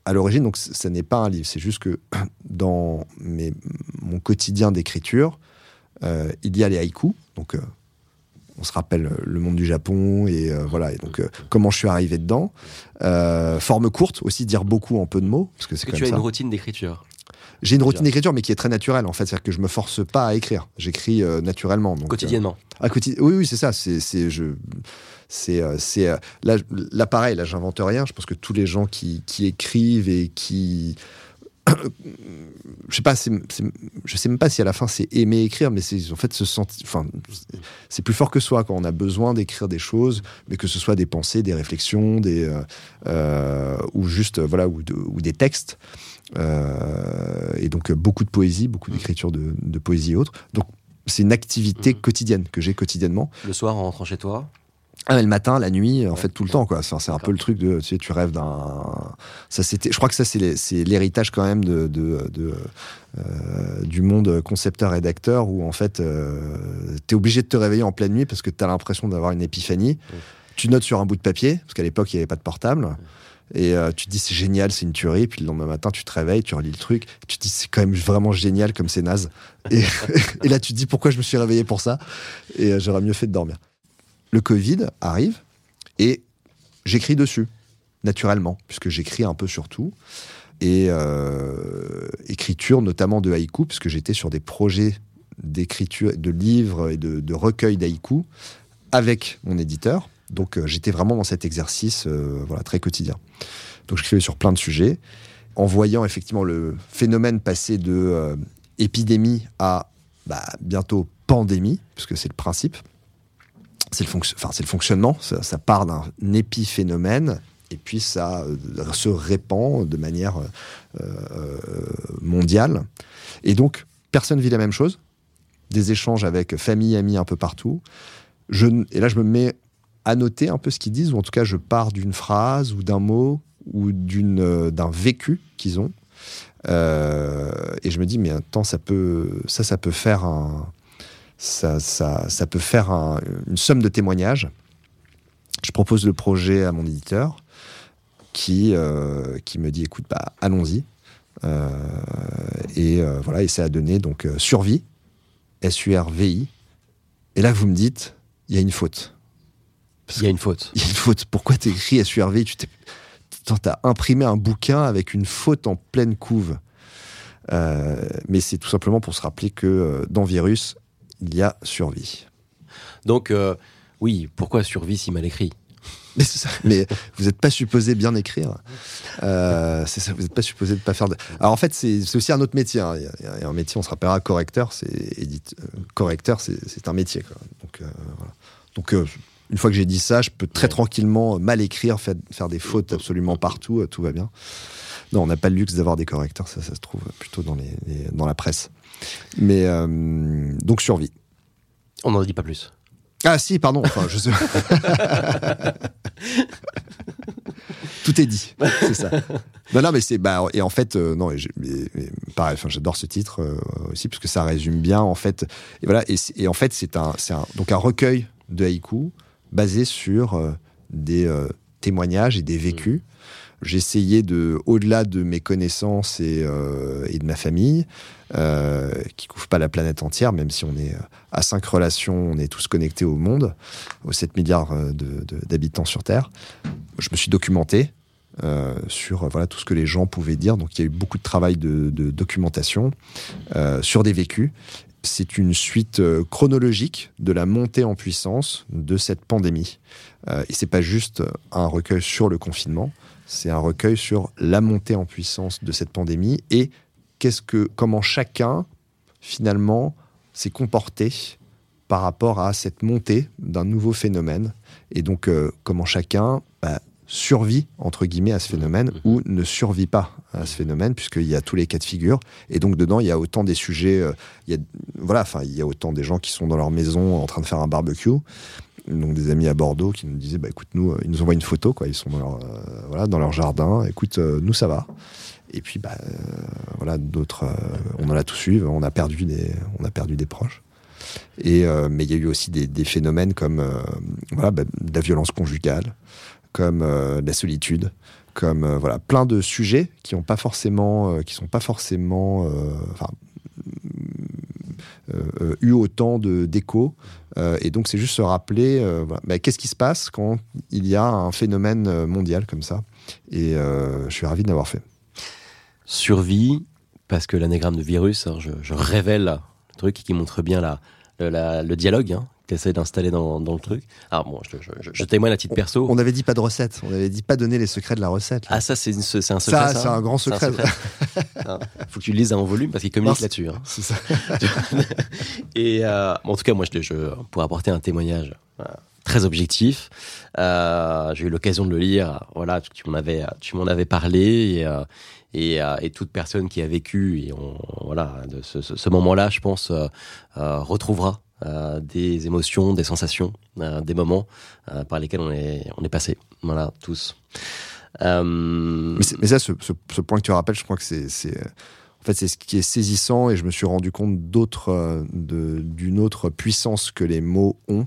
À l'origine, donc, ça n'est pas un livre. C'est juste que dans mes, mon quotidien d'écriture, euh, il y a les haïkus. Donc, euh, on se rappelle le monde du Japon et euh, voilà. Et donc, euh, comment je suis arrivé dedans. Euh, forme courte aussi, dire beaucoup en peu de mots, parce que c'est Est-ce comme ça. Tu as ça. Une routine d'écriture. J'ai une routine d'écriture, mais qui est très naturelle, en fait. C'est-à-dire que je ne me force pas à écrire. J'écris euh, naturellement. Donc, quotidiennement. Euh, à quotidi- oui, oui, c'est ça. C'est, c'est, je, c'est, euh, c'est, euh, là, là, pareil, là, j'invente rien. Je pense que tous les gens qui, qui écrivent et qui... je sais pas, c'est, c'est, je sais même pas si à la fin c'est aimer écrire, mais c'est en fait se sentir, enfin, c'est plus fort que soi quand on a besoin d'écrire des choses, mais que ce soit des pensées, des réflexions, des euh, ou juste voilà ou, de, ou des textes euh, et donc beaucoup de poésie, beaucoup d'écriture de, de poésie et autres. Donc c'est une activité mmh. quotidienne que j'ai quotidiennement. Le soir en rentrant chez toi. Ah, mais le matin, la nuit, en ouais. fait, tout le temps, quoi. Enfin, c'est D'accord. un peu le truc de, tu sais, tu rêves d'un... Ça, c'était... Je crois que ça, c'est, les... c'est l'héritage quand même de, de, de, euh, du monde concepteur-rédacteur où, en fait, euh, t'es obligé de te réveiller en pleine nuit parce que t'as l'impression d'avoir une épiphanie. Ouais. Tu notes sur un bout de papier, parce qu'à l'époque, il n'y avait pas de portable. Ouais. Et euh, tu te dis, c'est génial, c'est une tuerie. Puis le lendemain matin, tu te réveilles, tu relis le truc. Tu te dis, c'est quand même vraiment génial comme c'est naze. Et, et là, tu te dis, pourquoi je me suis réveillé pour ça ? Et euh, j'aurais mieux fait de dormir. Le Covid arrive et j'écris dessus, naturellement, puisque j'écris un peu sur tout. Et euh, écriture, notamment de haïku, puisque j'étais sur des projets d'écriture, de livres et de, de recueils d'haïku avec mon éditeur. Donc euh, j'étais vraiment dans cet exercice euh, voilà, très quotidien. Donc j'écrivais sur plein de sujets. En voyant effectivement le phénomène passer de euh, épidémie à bah, bientôt pandémie, puisque c'est le principe. C'est le, fonc- enfin, c'est le fonctionnement, ça, ça part d'un épiphénomène et puis ça euh, se répand de manière euh, euh, mondiale. Et donc, personne ne vit la même chose. Des échanges avec famille, amis, un peu partout. Je, et là, je me mets à noter un peu ce qu'ils disent, ou en tout cas, je pars d'une phrase, ou d'un mot, ou d'une, euh, d'un vécu qu'ils ont. Euh, et je me dis, mais attends, ça peut, ça, ça peut faire un... Ça, ça, ça peut faire un, une somme de témoignages. Je propose le projet à mon éditeur qui, euh, qui me dit, écoute, bah, allons-y. Euh, et euh, voilà, et ça a donné donc euh, Survie, S U R V I. Et là, vous me dites, il y a une faute. Parce il y a une faute. Il y a une faute. Pourquoi t'écris S U R V I ? Tu t'es... T'as imprimé un bouquin avec une faute en pleine couve. Euh, mais c'est tout simplement pour se rappeler que euh, dans Virus... il y a Survie. Donc, euh, oui, pourquoi Survie si mal écrit ? Mais, c'est ça, mais vous n'êtes pas supposé bien écrire. Euh, c'est ça, vous n'êtes pas supposé de pas faire... De... Alors, en fait, c'est, c'est aussi un autre métier. Hein. Il, y a, il y a un métier, on se rappellera, correcteur, c'est, édite, euh, correcteur, c'est, c'est un métier. Quoi. Donc, euh, voilà. Donc euh, une fois que j'ai dit ça, je peux très ouais. tranquillement mal écrire, fait, faire des fautes absolument partout, euh, tout va bien. Non, on n'a pas le luxe d'avoir des correcteurs, ça, ça se trouve plutôt dans, les, les, dans la presse. Mais euh, donc Survie. On n'en dit pas plus. Ah si, pardon. Enfin, je sais. Tout est dit. C'est ça. Non, non, mais c'est bah et en fait euh, non et, et, et pareil. Enfin, j'adore ce titre euh, aussi parce que ça résume bien en fait. Et voilà. Et, et en fait, c'est un c'est un donc un recueil de haïkus basé sur euh, des euh, témoignages et des vécus. Mmh. J'essayais de, au-delà de mes connaissances et, euh, et de ma famille, euh, qui couvre pas la planète entière, même si on est à cinq relations, on est tous connectés au monde, aux sept milliards de, de, d'habitants sur Terre. Je me suis documenté euh, sur voilà, tout ce que les gens pouvaient dire. Donc il y a eu beaucoup de travail de, de documentation euh, sur des vécus. C'est une suite chronologique de la montée en puissance de cette pandémie. Euh, et c'est pas juste un recueil sur le confinement. C'est un recueil sur la montée en puissance de cette pandémie et qu'est-ce que, comment chacun, finalement, s'est comporté par rapport à cette montée d'un nouveau phénomène. Et donc, euh, comment chacun bah, survit, entre guillemets, à ce phénomène ou ne survit pas à ce phénomène, puisqu'il y a tous les cas de figure. Et donc, dedans, il y a autant des sujets... Euh, il y a, voilà, enfin, il y a autant des gens qui sont dans leur maison en train de faire un barbecue... Donc des amis à Bordeaux qui nous disaient bah écoute nous ils nous envoient une photo quoi, ils sont dans leur euh, voilà dans leur jardin, écoute euh, nous ça va. Et puis bah euh, voilà d'autres euh, on en a tous eu, on a perdu des on a perdu des proches. Et euh, mais il y a eu aussi des, des phénomènes comme euh, voilà bah, de la violence conjugale, comme euh, de la solitude, comme euh, voilà plein de sujets qui ont pas forcément euh, qui sont pas forcément enfin euh, euh, eu autant de d'écho. Euh, et donc, c'est juste se rappeler euh, bah, bah, qu'est-ce qui se passe quand il y a un phénomène mondial comme ça. Et euh, je suis ravi de l'avoir fait. Survie, parce que l'anagramme de virus, hein, je, je révèle là, le truc qui montre bien la, la, la, le dialogue hein, que tu essaies d'installer dans, dans le truc. Alors, bon, je, je, je, je témoigne à titre perso. On n'avait dit pas de recette, on n'avait dit pas donner les secrets de la recette. Là. Ah, ça, c'est, une, c'est un secret. Ça, ça c'est un grand secret. Il faut que tu le lises en volume parce qu'il communique là-dessus. Hein. C'est ça. Et euh, bon, en tout cas, moi, je, je, pour apporter un témoignage euh, très objectif, euh, j'ai eu l'occasion de le lire. Voilà, tu m'en avais, tu m'en avais parlé. Et, euh, et, euh, et toute personne qui a vécu et on, voilà, de ce, ce, ce moment-là, je pense, euh, euh, retrouvera. Euh, des émotions, des sensations, euh, des moments euh, par lesquels on est, on est passé. Voilà, tous. Euh... Mais, mais ça, ce, ce, ce point que tu rappelles, je crois que c'est, c'est, en fait, c'est ce qui est saisissant et je me suis rendu compte d'autres, de, d'une autre puissance que les mots ont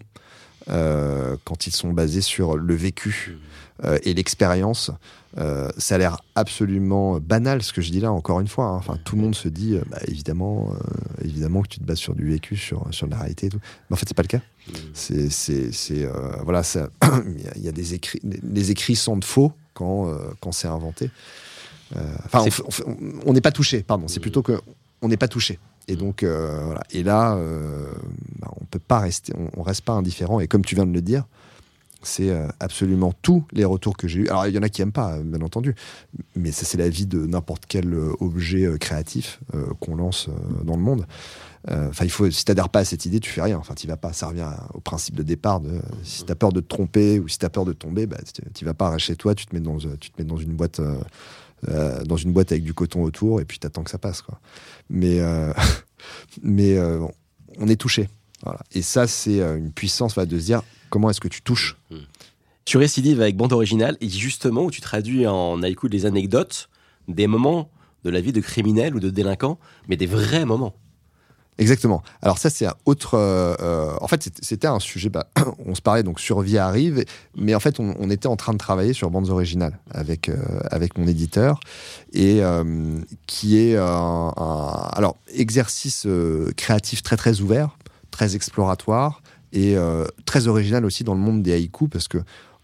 euh, quand ils sont basés sur le vécu euh, et l'expérience. Euh, ça a l'air absolument banal ce que je dis là, encore une fois. Hein. Enfin, tout le monde se dit, euh, bah, évidemment, euh, évidemment que tu te bases sur du vécu, sur sur la réalité. Et tout. Mais en fait, c'est pas le cas. C'est c'est c'est euh, voilà, ça. Il y a des écrits, les écrits sont de faux quand euh, quand c'est inventé. Enfin, euh, on n'est pas touché. Pardon, c'est plutôt que on n'est pas touché. Et donc euh, voilà. Et là, euh, bah, on peut pas rester, on, on reste pas indifférent. Et comme tu viens de le dire, C'est absolument tous les retours que j'ai eus. Alors, il y en a qui n'aiment pas, bien entendu, mais ça, c'est la vie de n'importe quel objet créatif euh, qu'on lance euh, dans le monde. Enfin, euh, il faut, si tu n'adhères pas à cette idée, tu fais rien. Enfin, tu vas pas. Ça revient au principe de départ de, si tu as peur de te tromper ou si tu as peur de tomber, bah, tu vas pas chez toi, tu te mets dans, tu te mets dans une boîte... Euh, Euh, dans une boîte avec du coton autour et puis t'attends que ça passe, quoi. Mais euh, mais euh, on est touché, voilà. Et ça, c'est une puissance, voilà, de se dire comment est-ce que tu touches. Mmh. Tu récidives avec Bandes Originales, et justement où tu traduis en haïku des anecdotes, des moments de la vie de criminels ou de délinquants, mais des vrais moments. Exactement. Alors ça, c'est un autre... Euh, en fait, c'était un sujet... Bah, on se parlait, donc Survie arrive, mais en fait, on, on était en train de travailler sur Bandes Originales avec, euh, avec mon éditeur, et euh, qui est un, un alors, exercice euh, créatif très, très ouvert, très exploratoire, et euh, très original aussi dans le monde des haïkus, parce que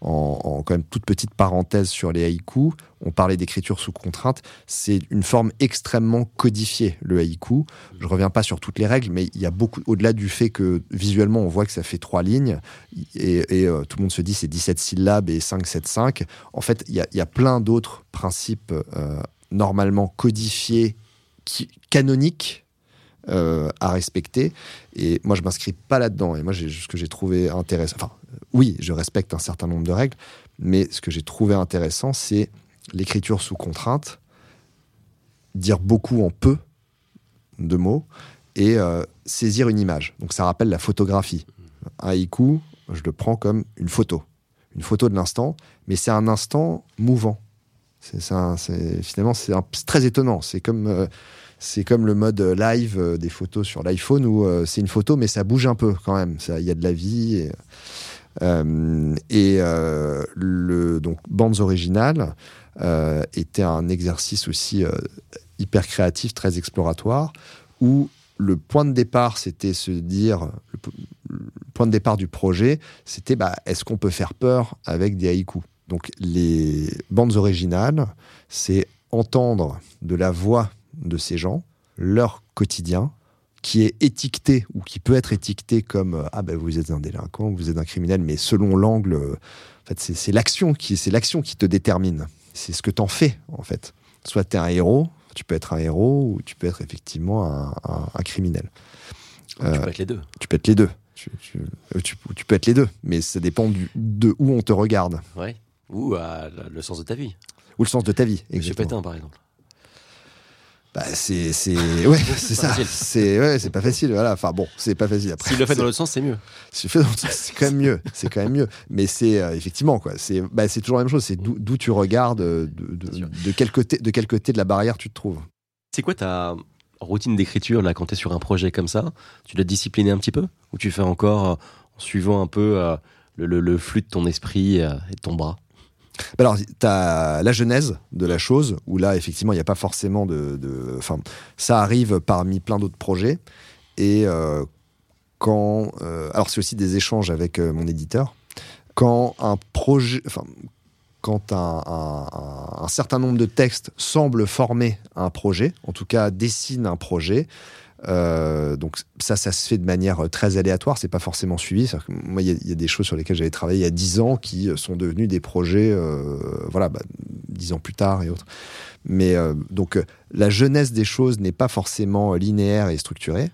En, en quand même toute petite parenthèse sur les haïkus, on parlait d'écriture sous contrainte, c'est une forme extrêmement codifiée, le haïku. Je reviens pas sur toutes les règles, mais il y a beaucoup, au-delà du fait que visuellement on voit que ça fait trois lignes, et, et euh, tout le monde se dit c'est dix-sept syllabes et cinq, sept, cinq, en fait il y a, y a plein d'autres principes euh, normalement codifiés, qui, canoniques, Euh, à respecter, et moi je m'inscris pas là-dedans, et moi j'ai, ce que j'ai trouvé intéressant, enfin oui, je respecte un certain nombre de règles, mais ce que j'ai trouvé intéressant, c'est l'écriture sous contrainte, dire beaucoup en peu de mots, et euh, saisir une image. Donc ça rappelle la photographie. Un haïku, je le prends comme une photo, une photo de l'instant, mais c'est un instant mouvant. C'est, c'est un, c'est, finalement c'est, un, c'est très étonnant, c'est comme... Euh, C'est comme le mode live euh, des photos sur l'iPhone où euh, c'est une photo, mais ça bouge un peu quand même. Il y a de la vie. Et, euh, et euh, le, donc, Bandes Originales euh, était un exercice aussi euh, hyper créatif, très exploratoire, où le point de départ, c'était se dire... Le, le point de départ du projet, c'était bah, est-ce qu'on peut faire peur avec des haïkus? Donc, les Bandes Originales, c'est entendre de la voix de ces gens, leur quotidien, qui est étiqueté ou qui peut être étiqueté comme « Ah ben vous êtes un délinquant, vous êtes un criminel », mais selon l'angle, en fait, c'est, c'est, l'action qui, c'est l'action qui te détermine. C'est ce que t'en fais, en fait. Soit t'es un héros, tu peux être un héros, ou tu peux être effectivement un, un, un criminel. Euh, tu peux être les deux. Tu peux être les deux. Tu, tu, tu, tu peux être les deux, mais ça dépend du, de où on te regarde. Ouais. Ou à le sens de ta vie. Ou le sens de ta vie, exactement. Pétain, par exemple. Bah c'est c'est ouais c'est, c'est ça facile. c'est ouais c'est pas facile, voilà, enfin bon, c'est pas facile. Après, s'il le fait dans l'autre sens, c'est mieux. S'il le fait dans l'autre sens, c'est quand même mieux, c'est quand même mieux mais c'est euh, effectivement quoi, c'est bah c'est toujours la même chose, c'est d'o- d'où tu regardes, de, de, de quel côté de quel côté de la barrière tu te trouves. C'est quoi ta routine d'écriture là quand t'es sur un projet comme ça? Tu dois te discipliner un petit peu, ou tu fais encore euh, en suivant un peu euh, le, le le flux de ton esprit euh, et de ton bras? Bah alors, t'as la genèse de la chose, où là, effectivement, il n'y a pas forcément de... de enfin, ça arrive parmi plein d'autres projets, et euh, quand... Euh, alors, c'est aussi des échanges avec euh, mon éditeur. Quand un projet... Enfin, quand un, un, un, un certain nombre de textes semblent former un projet, en tout cas, dessinent un projet... Euh, donc ça, ça se fait de manière très aléatoire, c'est pas forcément suivi. C'est-à-dire que moi, il y, y a des choses sur lesquelles j'avais travaillé il y a dix ans qui sont devenues des projets, euh, voilà, bah, dix ans plus tard et autres. Mais euh, donc la jeunesse des choses n'est pas forcément linéaire et structurée.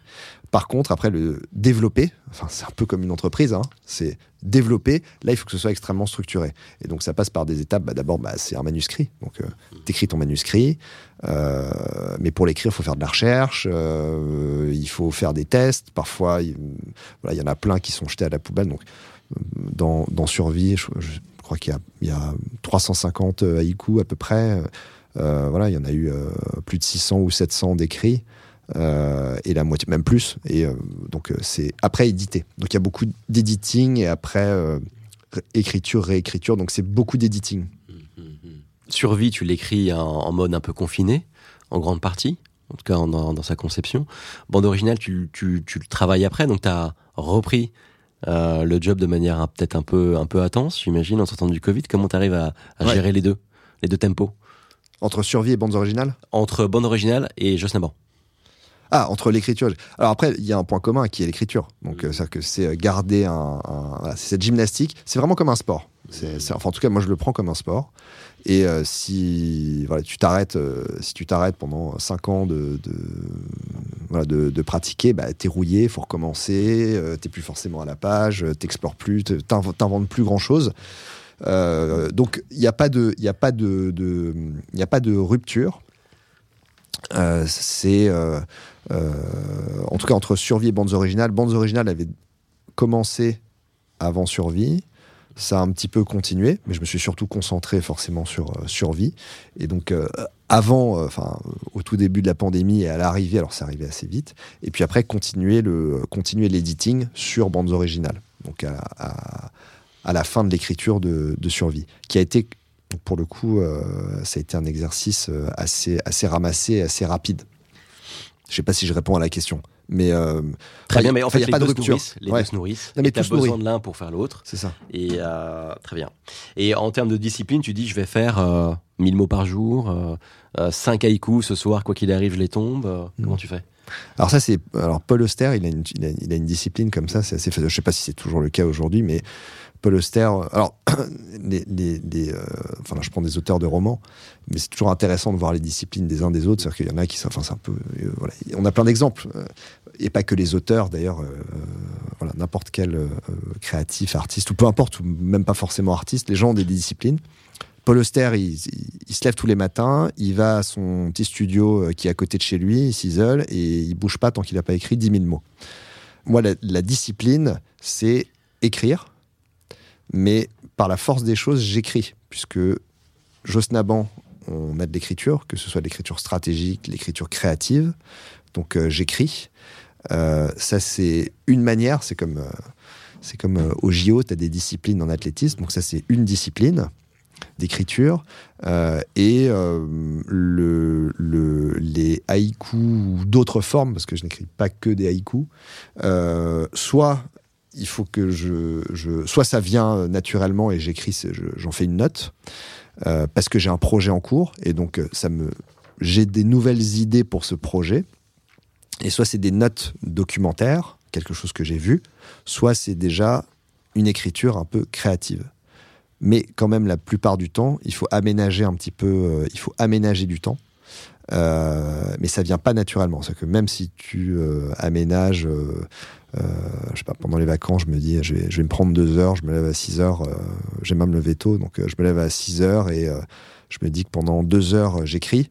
Par contre, après, le développer, enfin, c'est un peu comme une entreprise, hein, c'est développer, là, il faut que ce soit extrêmement structuré. Et donc, ça passe par des étapes. Bah, d'abord, bah, c'est un manuscrit. Donc, euh, t'écris ton manuscrit, euh, mais pour l'écrire, il faut faire de la recherche, euh, il faut faire des tests. Parfois, il voilà, y en a plein qui sont jetés à la poubelle. Donc, dans, dans Survie, je, je crois qu'il y a, il y a trois cent cinquante haïkus à peu près. Euh, voilà, il y en a eu euh, plus de six cents ou sept cents d'écrits. Euh, et la moitié, même plus, et euh, donc euh, c'est après édité, donc il y a beaucoup d'editing, et après euh, écriture, réécriture, donc c'est beaucoup d'editing. Survie, tu l'écris en, en mode un peu confiné, en grande partie, en tout cas en, en, dans sa conception. Bandes Originales, tu, tu, tu le travailles après, donc tu as repris euh, le job de manière peut-être un peu, un peu à temps, j'imagine, en sortant du Covid. Comment tu arrives à, à ouais. gérer les deux, les deux tempos entre Survie et Bandes Originales? Entre Bandes Originales et Joos Nabhan. Ah, entre l'écriture. Alors après, il y a un point commun qui est l'écriture. Donc, euh, c'est-à-dire que c'est garder un, un voilà, c'est cette gymnastique. C'est vraiment comme un sport. C'est, c'est, enfin, en tout cas, moi, je le prends comme un sport. Et euh, si voilà, tu t'arrêtes, euh, si tu t'arrêtes pendant cinq ans de, de, voilà, de, de pratiquer, bah, t'es rouillé, faut recommencer. Euh, t'es plus forcément à la page, t'explores plus, t'inv- t'inventes plus grand chose. Euh, donc, il n'y a pas de, il n'y a pas de, il n'y a pas de rupture. Euh, c'est euh, euh, en tout cas entre Survie et Bandes Originales. Bandes Originales avait commencé avant Survie, ça a un petit peu continué, mais je me suis surtout concentré forcément sur euh, Survie. Et donc euh, avant, enfin euh, au tout début de la pandémie et à l'arrivée, alors c'est arrivé assez vite. Et puis après continuer le continuer l'editing sur Bandes Originales. Donc à, à, à la fin de l'écriture de, de Survie, qui a été pour le coup, euh, ça a été un exercice assez, assez ramassé, assez rapide. Je ne sais pas si je réponds à la question. Mais, euh, très bien, mais en fait, il n'y a pas de rupture. Les ouais. deux se nourrissent. Non, mais et tu as besoin nourrit. de l'un pour faire l'autre. C'est ça. Et, euh, très bien. Et en termes de discipline, tu dis je vais faire euh, mille mots par jour, euh, euh, cinq haïkus ce soir, quoi qu'il arrive, je les tombe. Euh, mmh. Comment tu fais ? Alors, ça, c'est. Alors, Paul Auster, il a une, il a, il a une discipline comme ça, c'est assez. Je ne sais pas si c'est toujours le cas aujourd'hui, mais. Paul Auster, alors, les, les, les, euh, enfin, là, je prends des auteurs de romans, mais c'est toujours intéressant de voir les disciplines des uns des autres. C'est-à-dire qu'il y en a qui sont. Enfin, c'est un peu. Euh, voilà. On a plein d'exemples. Et pas que les auteurs, d'ailleurs. Euh, voilà, n'importe quel euh, créatif, artiste, ou peu importe, ou même pas forcément artiste, les gens ont des disciplines. Paul Auster, il, il, il se lève tous les matins, il va à son petit studio qui est à côté de chez lui, il s'isole, et il bouge pas tant qu'il n'a pas écrit dix mille mots. Moi, la, la discipline, c'est écrire. Mais par la force des choses, j'écris, puisque Joos Nabhan, on a de l'écriture, que ce soit de l'écriture stratégique, de l'écriture créative, donc euh, j'écris. Euh, ça, c'est une manière, c'est comme, euh, c'est comme euh, au J O, tu as des disciplines en athlétisme, donc ça, c'est une discipline d'écriture. Euh, et euh, le, le, les haïkus ou d'autres formes, parce que je n'écris pas que des haïkus, euh, soit... Il faut que je, je... Soit ça vient naturellement et j'écris, je, j'en fais une note, euh, parce que j'ai un projet en cours, et donc ça me... j'ai des nouvelles idées pour ce projet. Et soit c'est des notes documentaires, quelque chose que j'ai vu, soit c'est déjà une écriture un peu créative. Mais quand même, la plupart du temps, il faut aménager un petit peu... Euh, il faut aménager du temps. Euh, mais ça vient pas naturellement. C'est-à-dire que même si tu euh, aménages... Euh, Euh, je sais pas, pendant les vacances, je me dis je vais, je vais me prendre deux heures, je me lève à six heures, euh, j'aime même me lever tôt, donc euh, je me lève à six heures et euh, je me dis que pendant deux heures euh, j'écris.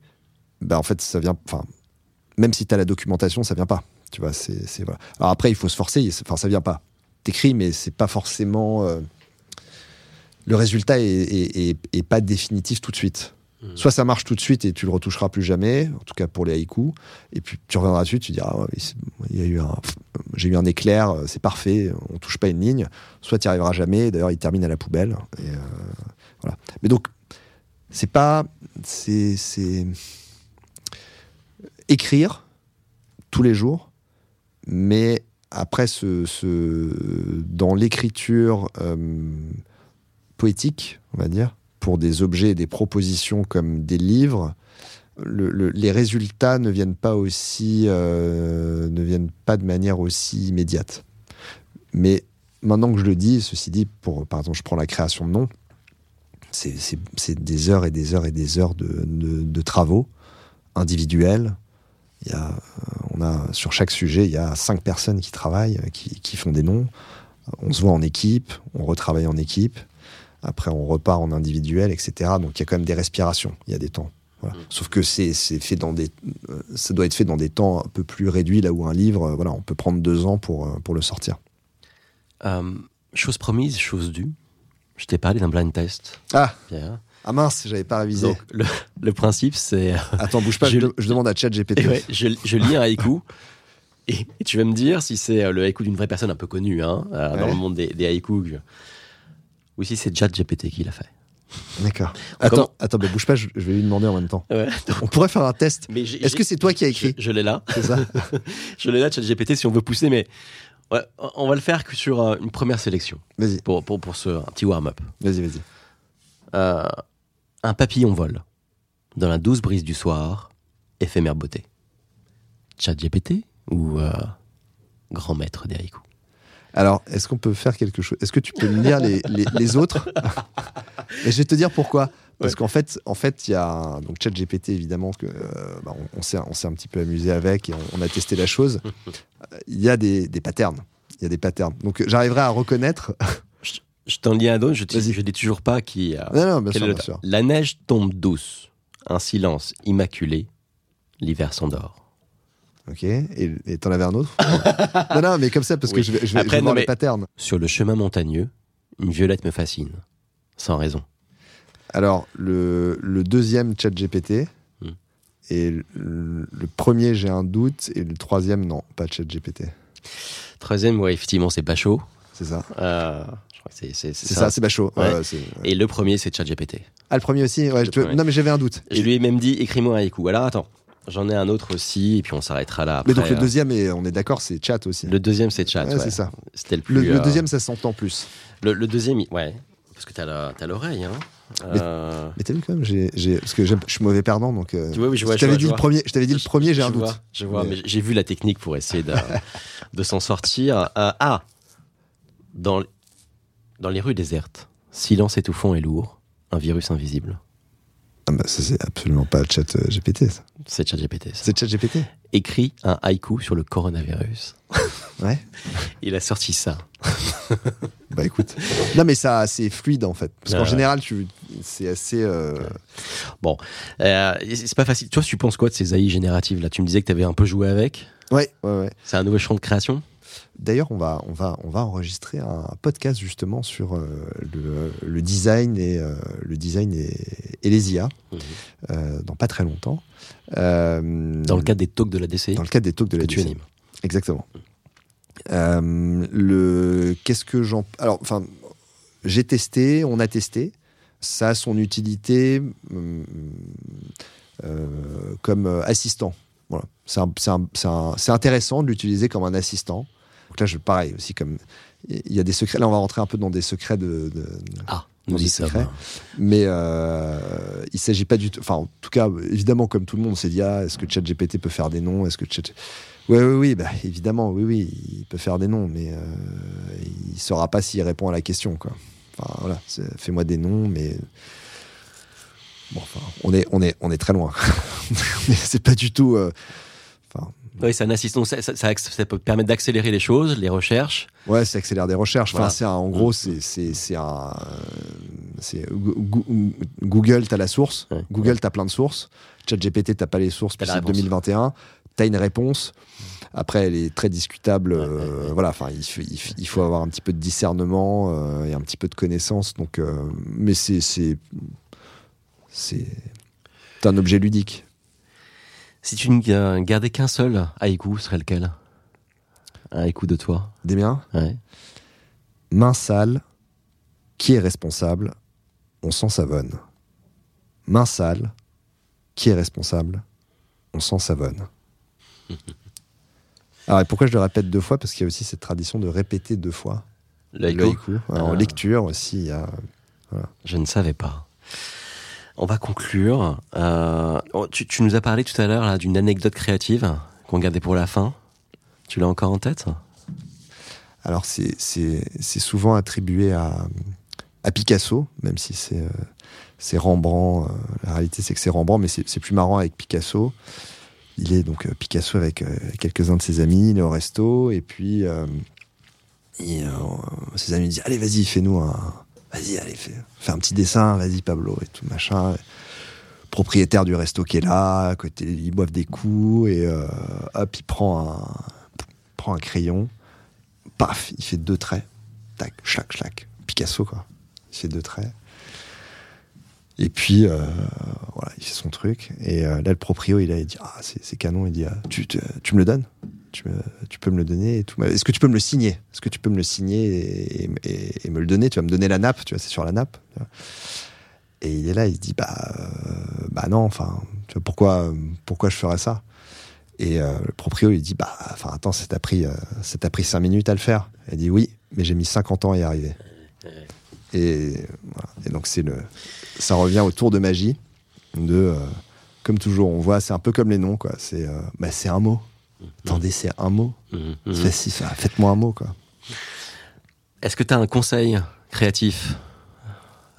Ben en fait ça vient, enfin même si t'as la documentation ça vient pas, tu vois, c'est, c'est voilà. Alors après il faut se forcer, enfin ça vient pas, t'écris mais c'est pas forcément euh, le résultat est, est, est, est pas définitif tout de suite. Soit ça marche tout de suite et tu le retoucheras plus jamais, en tout cas pour les haïkus, et puis tu reviendras dessus, tu diras ah ouais, il y a eu un, j'ai eu un éclair, c'est parfait, on touche pas une ligne, soit tu n'y arriveras jamais, d'ailleurs il termine à la poubelle. Et euh, voilà. Mais donc, c'est pas. C'est, c'est. Écrire tous les jours, mais après, ce, ce, dans l'écriture euh, poétique, on va dire, pour des objets et des propositions comme des livres, le, le, les résultats ne viennent pas aussi, euh, ne viennent pas de manière aussi immédiate. Mais maintenant que je le dis, ceci dit, pour, par exemple, je prends la création de noms, c'est, c'est, c'est des heures et des heures et des heures de, de, de travaux individuels. Il y a, on a, sur chaque sujet, il y a cinq personnes qui travaillent, qui, qui font des noms. On se voit en équipe, on retravaille en équipe. Après, on repart en individuel, et cetera. Donc, il y a quand même des respirations, il y a des temps. Voilà. Mmh. Sauf que c'est, c'est fait dans des, euh, ça doit être fait dans des temps un peu plus réduits, là où un livre, euh, voilà, on peut prendre deux ans pour, euh, pour le sortir. Euh, chose promise, chose due. Je t'ai parlé d'un blind test. Ah, Pierre. Ah mince, j'avais pas révisé. Donc, le, le principe, c'est... Attends, bouge pas, je, je, je demande à Chat G P T. Ouais, je, je lis un haïku. et, et tu vas me dire si c'est le haïku d'une vraie personne un peu connue, hein, euh, ouais. dans le monde des, des haïkus... Ou si c'est Chat G P T qui l'a fait. D'accord. On attends, commence... attends, bah bouge pas, je, je vais lui demander en même temps. Ouais, donc... On pourrait faire un test. Mais j'ai, Est-ce j'ai... que c'est toi qui as écrit ? Je, je l'ai là. C'est ça. Je l'ai là, Chat G P T, si on veut pousser, mais ouais, on va le faire que sur euh, une première sélection. Vas-y. Pour, pour, pour ce, un petit warm-up. Vas-y, vas-y. Euh, un papillon vole dans la douce brise du soir, éphémère beauté. Chat G P T ou euh, grand maître des haïkus? Alors, est-ce qu'on peut faire quelque chose? Est-ce que tu peux lire les, les, les autres? Et je vais te dire pourquoi. Parce ouais. qu'en fait, en fait, il y a donc Chat G P T évidemment que euh, bah, on, on s'est on s'est un petit peu amusé avec et on, on a testé la chose. Il y a des des patterns. Il y a des patterns. Donc j'arriverai à reconnaître. Je, je t'en lis un d'autre. Je ne dis toujours pas qui. Euh, non, non, bien sûr, bien sûr. La neige tombe douce, un silence immaculé, l'hiver s'endort. Ok, et, et t'en avais un autre? Non, non, mais comme ça, parce oui. que je vais, je vais, Après, je vais voir le pattern. Sur le chemin montagneux, une violette me fascine, sans raison. Alors, le, le deuxième Chat G P T, hmm. et le, le premier, j'ai un doute, et le troisième, non, pas Chat G P T. Troisième, ouais, effectivement, c'est pas chaud. C'est ça. Euh, je crois que c'est, c'est, c'est, c'est ça, ça, c'est pas chaud. Ouais. Ouais, c'est, ouais. Et le premier, c'est Chat G P T. Ah, le premier aussi ouais, le premier. Veux... Non, mais j'avais un doute. Je lui ai même dit, écris-moi un haïku. Alors, attends. J'en ai un autre aussi, et puis on s'arrêtera là après. Mais donc le deuxième, et on est d'accord, c'est Chat aussi. Le deuxième, c'est Chat, ouais, ouais. C'est ça. C'était le plus... Le, le deuxième, ça s'entend plus. Le, le deuxième, ouais. Parce que t'as, la, t'as l'oreille, hein. Mais, euh... mais t'as vu quand même, j'ai, j'ai, parce que je suis mauvais perdant, donc... Euh, tu vois, oui, je vois, je, vois, dit je, vois. Le premier, je t'avais dit je, le premier, j'ai un vois, doute. Je vois, mais, mais j'ai vu la technique pour essayer de, de s'en sortir. Euh, ah dans, dans les rues désertes, silence étouffant et lourd, un virus invisible. Ah bah ça, c'est absolument pas Chat G P T, ça. C'est Chat G P T, ça. C'est Chat G P T. Écrit un haïku sur le coronavirus. Ouais. Il a sorti ça. Bah écoute. Non mais ça, c'est fluide en fait. Parce ah, qu'en ouais. général, tu, c'est assez... Euh... Ouais. Bon. Euh, c'est pas facile. Toi, tu penses quoi de ces A I génératives là? Tu me disais que t'avais un peu joué avec. Ouais, ouais, ouais. C'est un nouveau champ de création. D'ailleurs, on va, on, va, on va enregistrer un podcast justement sur euh, le, le design, et, euh, le design et, et les I A mmh. euh, dans pas très longtemps. Euh, dans le cadre des talks de la D C I? Dans le cadre des talks de la D C I. Que tu animes. Exactement. Mmh. Euh, le, qu'est-ce que j'en... Alors, enfin, j'ai testé, on a testé. Ça a son utilité euh, euh, comme assistant. Voilà. C'est, un, c'est, un, c'est, un, c'est intéressant de l'utiliser comme un assistant. Donc là, je, pareil aussi, comme il y a des secrets. Là, on va rentrer un peu dans des secrets de. de ah, nous y sommes. Mais euh, il ne s'agit pas du tout. Enfin, en tout cas, évidemment, comme tout le monde, on s'est dit ah, est-ce que Chat G P T peut faire des noms? Est-ce que Chat Oui, oui, oui, bah, évidemment, oui, oui, il peut faire des noms, mais euh, il ne saura pas s'il répond à la question, quoi. Enfin, voilà, fais-moi des noms, mais. Bon, enfin, on est, on est, on est très loin. C'est pas du tout. Euh... Enfin. Oui, c'est un assistant, ça, ça, ça, ça peut permettre d'accélérer les choses, les recherches. Ouais, ça accélère des recherches. Voilà. Enfin, c'est un, en gros, c'est, c'est, c'est un, c'est Google, t'as la source. Ouais. Google, t'as plein de sources. ChatGPT, t'as pas les sources. Puis c'est deux mille vingt et un. T'as une réponse. Après, elle est très discutable. Ouais, euh, ouais. Voilà, enfin, il, il, il faut avoir un petit peu de discernement euh, et un petit peu de connaissance. Donc, euh, mais c'est, c'est, c'est, c'est un objet ludique. Si tu ne gardais qu'un seul haïku, serait lequel? Un haïku de toi. Des miens? Ouais. Main sale, qui est responsable? On s'en savonne. Main sale, qui est responsable? On s'en savonne. Alors, et pourquoi je le répète deux fois? Parce qu'il y a aussi cette tradition de répéter deux fois. Le haïku. Ah. En lecture aussi, il y a... Voilà. Je ne savais pas. On va conclure. Euh, tu, tu nous as parlé tout à l'heure là, d'une anecdote créative qu'on gardait pour la fin. Tu l'as encore en tête? Alors, c'est, c'est, c'est souvent attribué à, à Picasso, même si c'est, euh, c'est Rembrandt. Euh, la réalité, c'est que c'est Rembrandt, mais c'est, c'est plus marrant avec Picasso. Il est donc euh, Picasso avec euh, quelques-uns de ses amis, il est au resto, et puis euh, et, euh, ses amis disent « Allez, vas-y, fais-nous un... » Vas-y, allez, fais, fais un petit dessin, vas-y Pablo, et tout, machin. Propriétaire du resto qui est là, à côté, ils boivent des coups, et euh, hop, il prend un, prend un crayon, paf, il fait deux traits, tac, chlac, chlac, Picasso, quoi. Il fait deux traits. Et puis, euh, voilà, il fait son truc, et euh, là, le proprio, il, a, il dit, ah, c'est, c'est canon, il dit, ah, tu, tu, tu me le donnes? Tu, me, tu peux me le donner et tout. Est-ce que tu peux me le signer? Est-ce que tu peux me le signer et, et, et me le donner? Tu vas me donner la nappe, tu vois, c'est sur la nappe. Et il est là, il se dit bah, euh, bah non, enfin, tu vois, pourquoi, pourquoi je ferais ça? Et euh, le proprio lui dit bah, enfin, attends, ça t'a pris, euh, ça t'a pris cinq minutes à le faire. Il dit oui, mais j'ai mis cinquante ans à y arriver. Et, voilà. Et donc, c'est le, ça revient au tour de magie de, euh, comme toujours, on voit, c'est un peu comme les noms, quoi. C'est, euh, bah, c'est un mot. Mmh. Attendez, c'est un mot. Mmh. Mmh. C'est, si, ça, faites-moi un mot, quoi. Est-ce que tu as un conseil créatif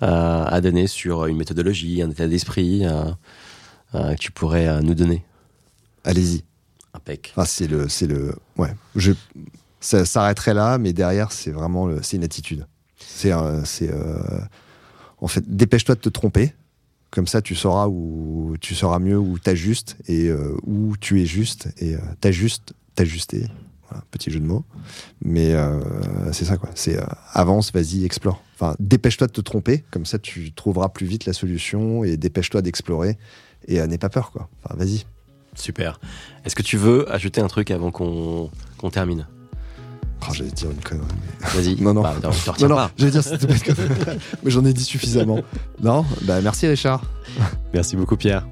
euh, à donner sur une méthodologie, un état d'esprit euh, euh, que tu pourrais euh, nous donner? Allez-y. Impec. Enfin, c'est le, c'est le, ouais. Je, ça s'arrêterait là, mais derrière, c'est vraiment, le, c'est une attitude. C'est, euh, c'est, euh, en fait, dépêche-toi de te tromper. Comme ça, tu sauras où tu sauras mieux où t'ajustes et euh, où tu es juste et euh, t'ajustes, t'ajuster. Voilà, petit jeu de mots. Mais euh, c'est ça, quoi. C'est euh, avance, vas-y, explore. Enfin, dépêche-toi de te tromper. Comme ça, tu trouveras plus vite la solution et dépêche-toi d'explorer et euh, n'aie pas peur, quoi. Enfin, vas-y. Super. Est-ce que tu veux ajouter un truc avant qu'on, qu'on termine? Oh, j'allais dire une connerie. Mais... Vas-y. Non, non. Bah, non, je non, non. J'allais dire c'était pas une connerie. Mais j'en ai dit suffisamment. Non, bah, merci Richard. Merci beaucoup Pierre.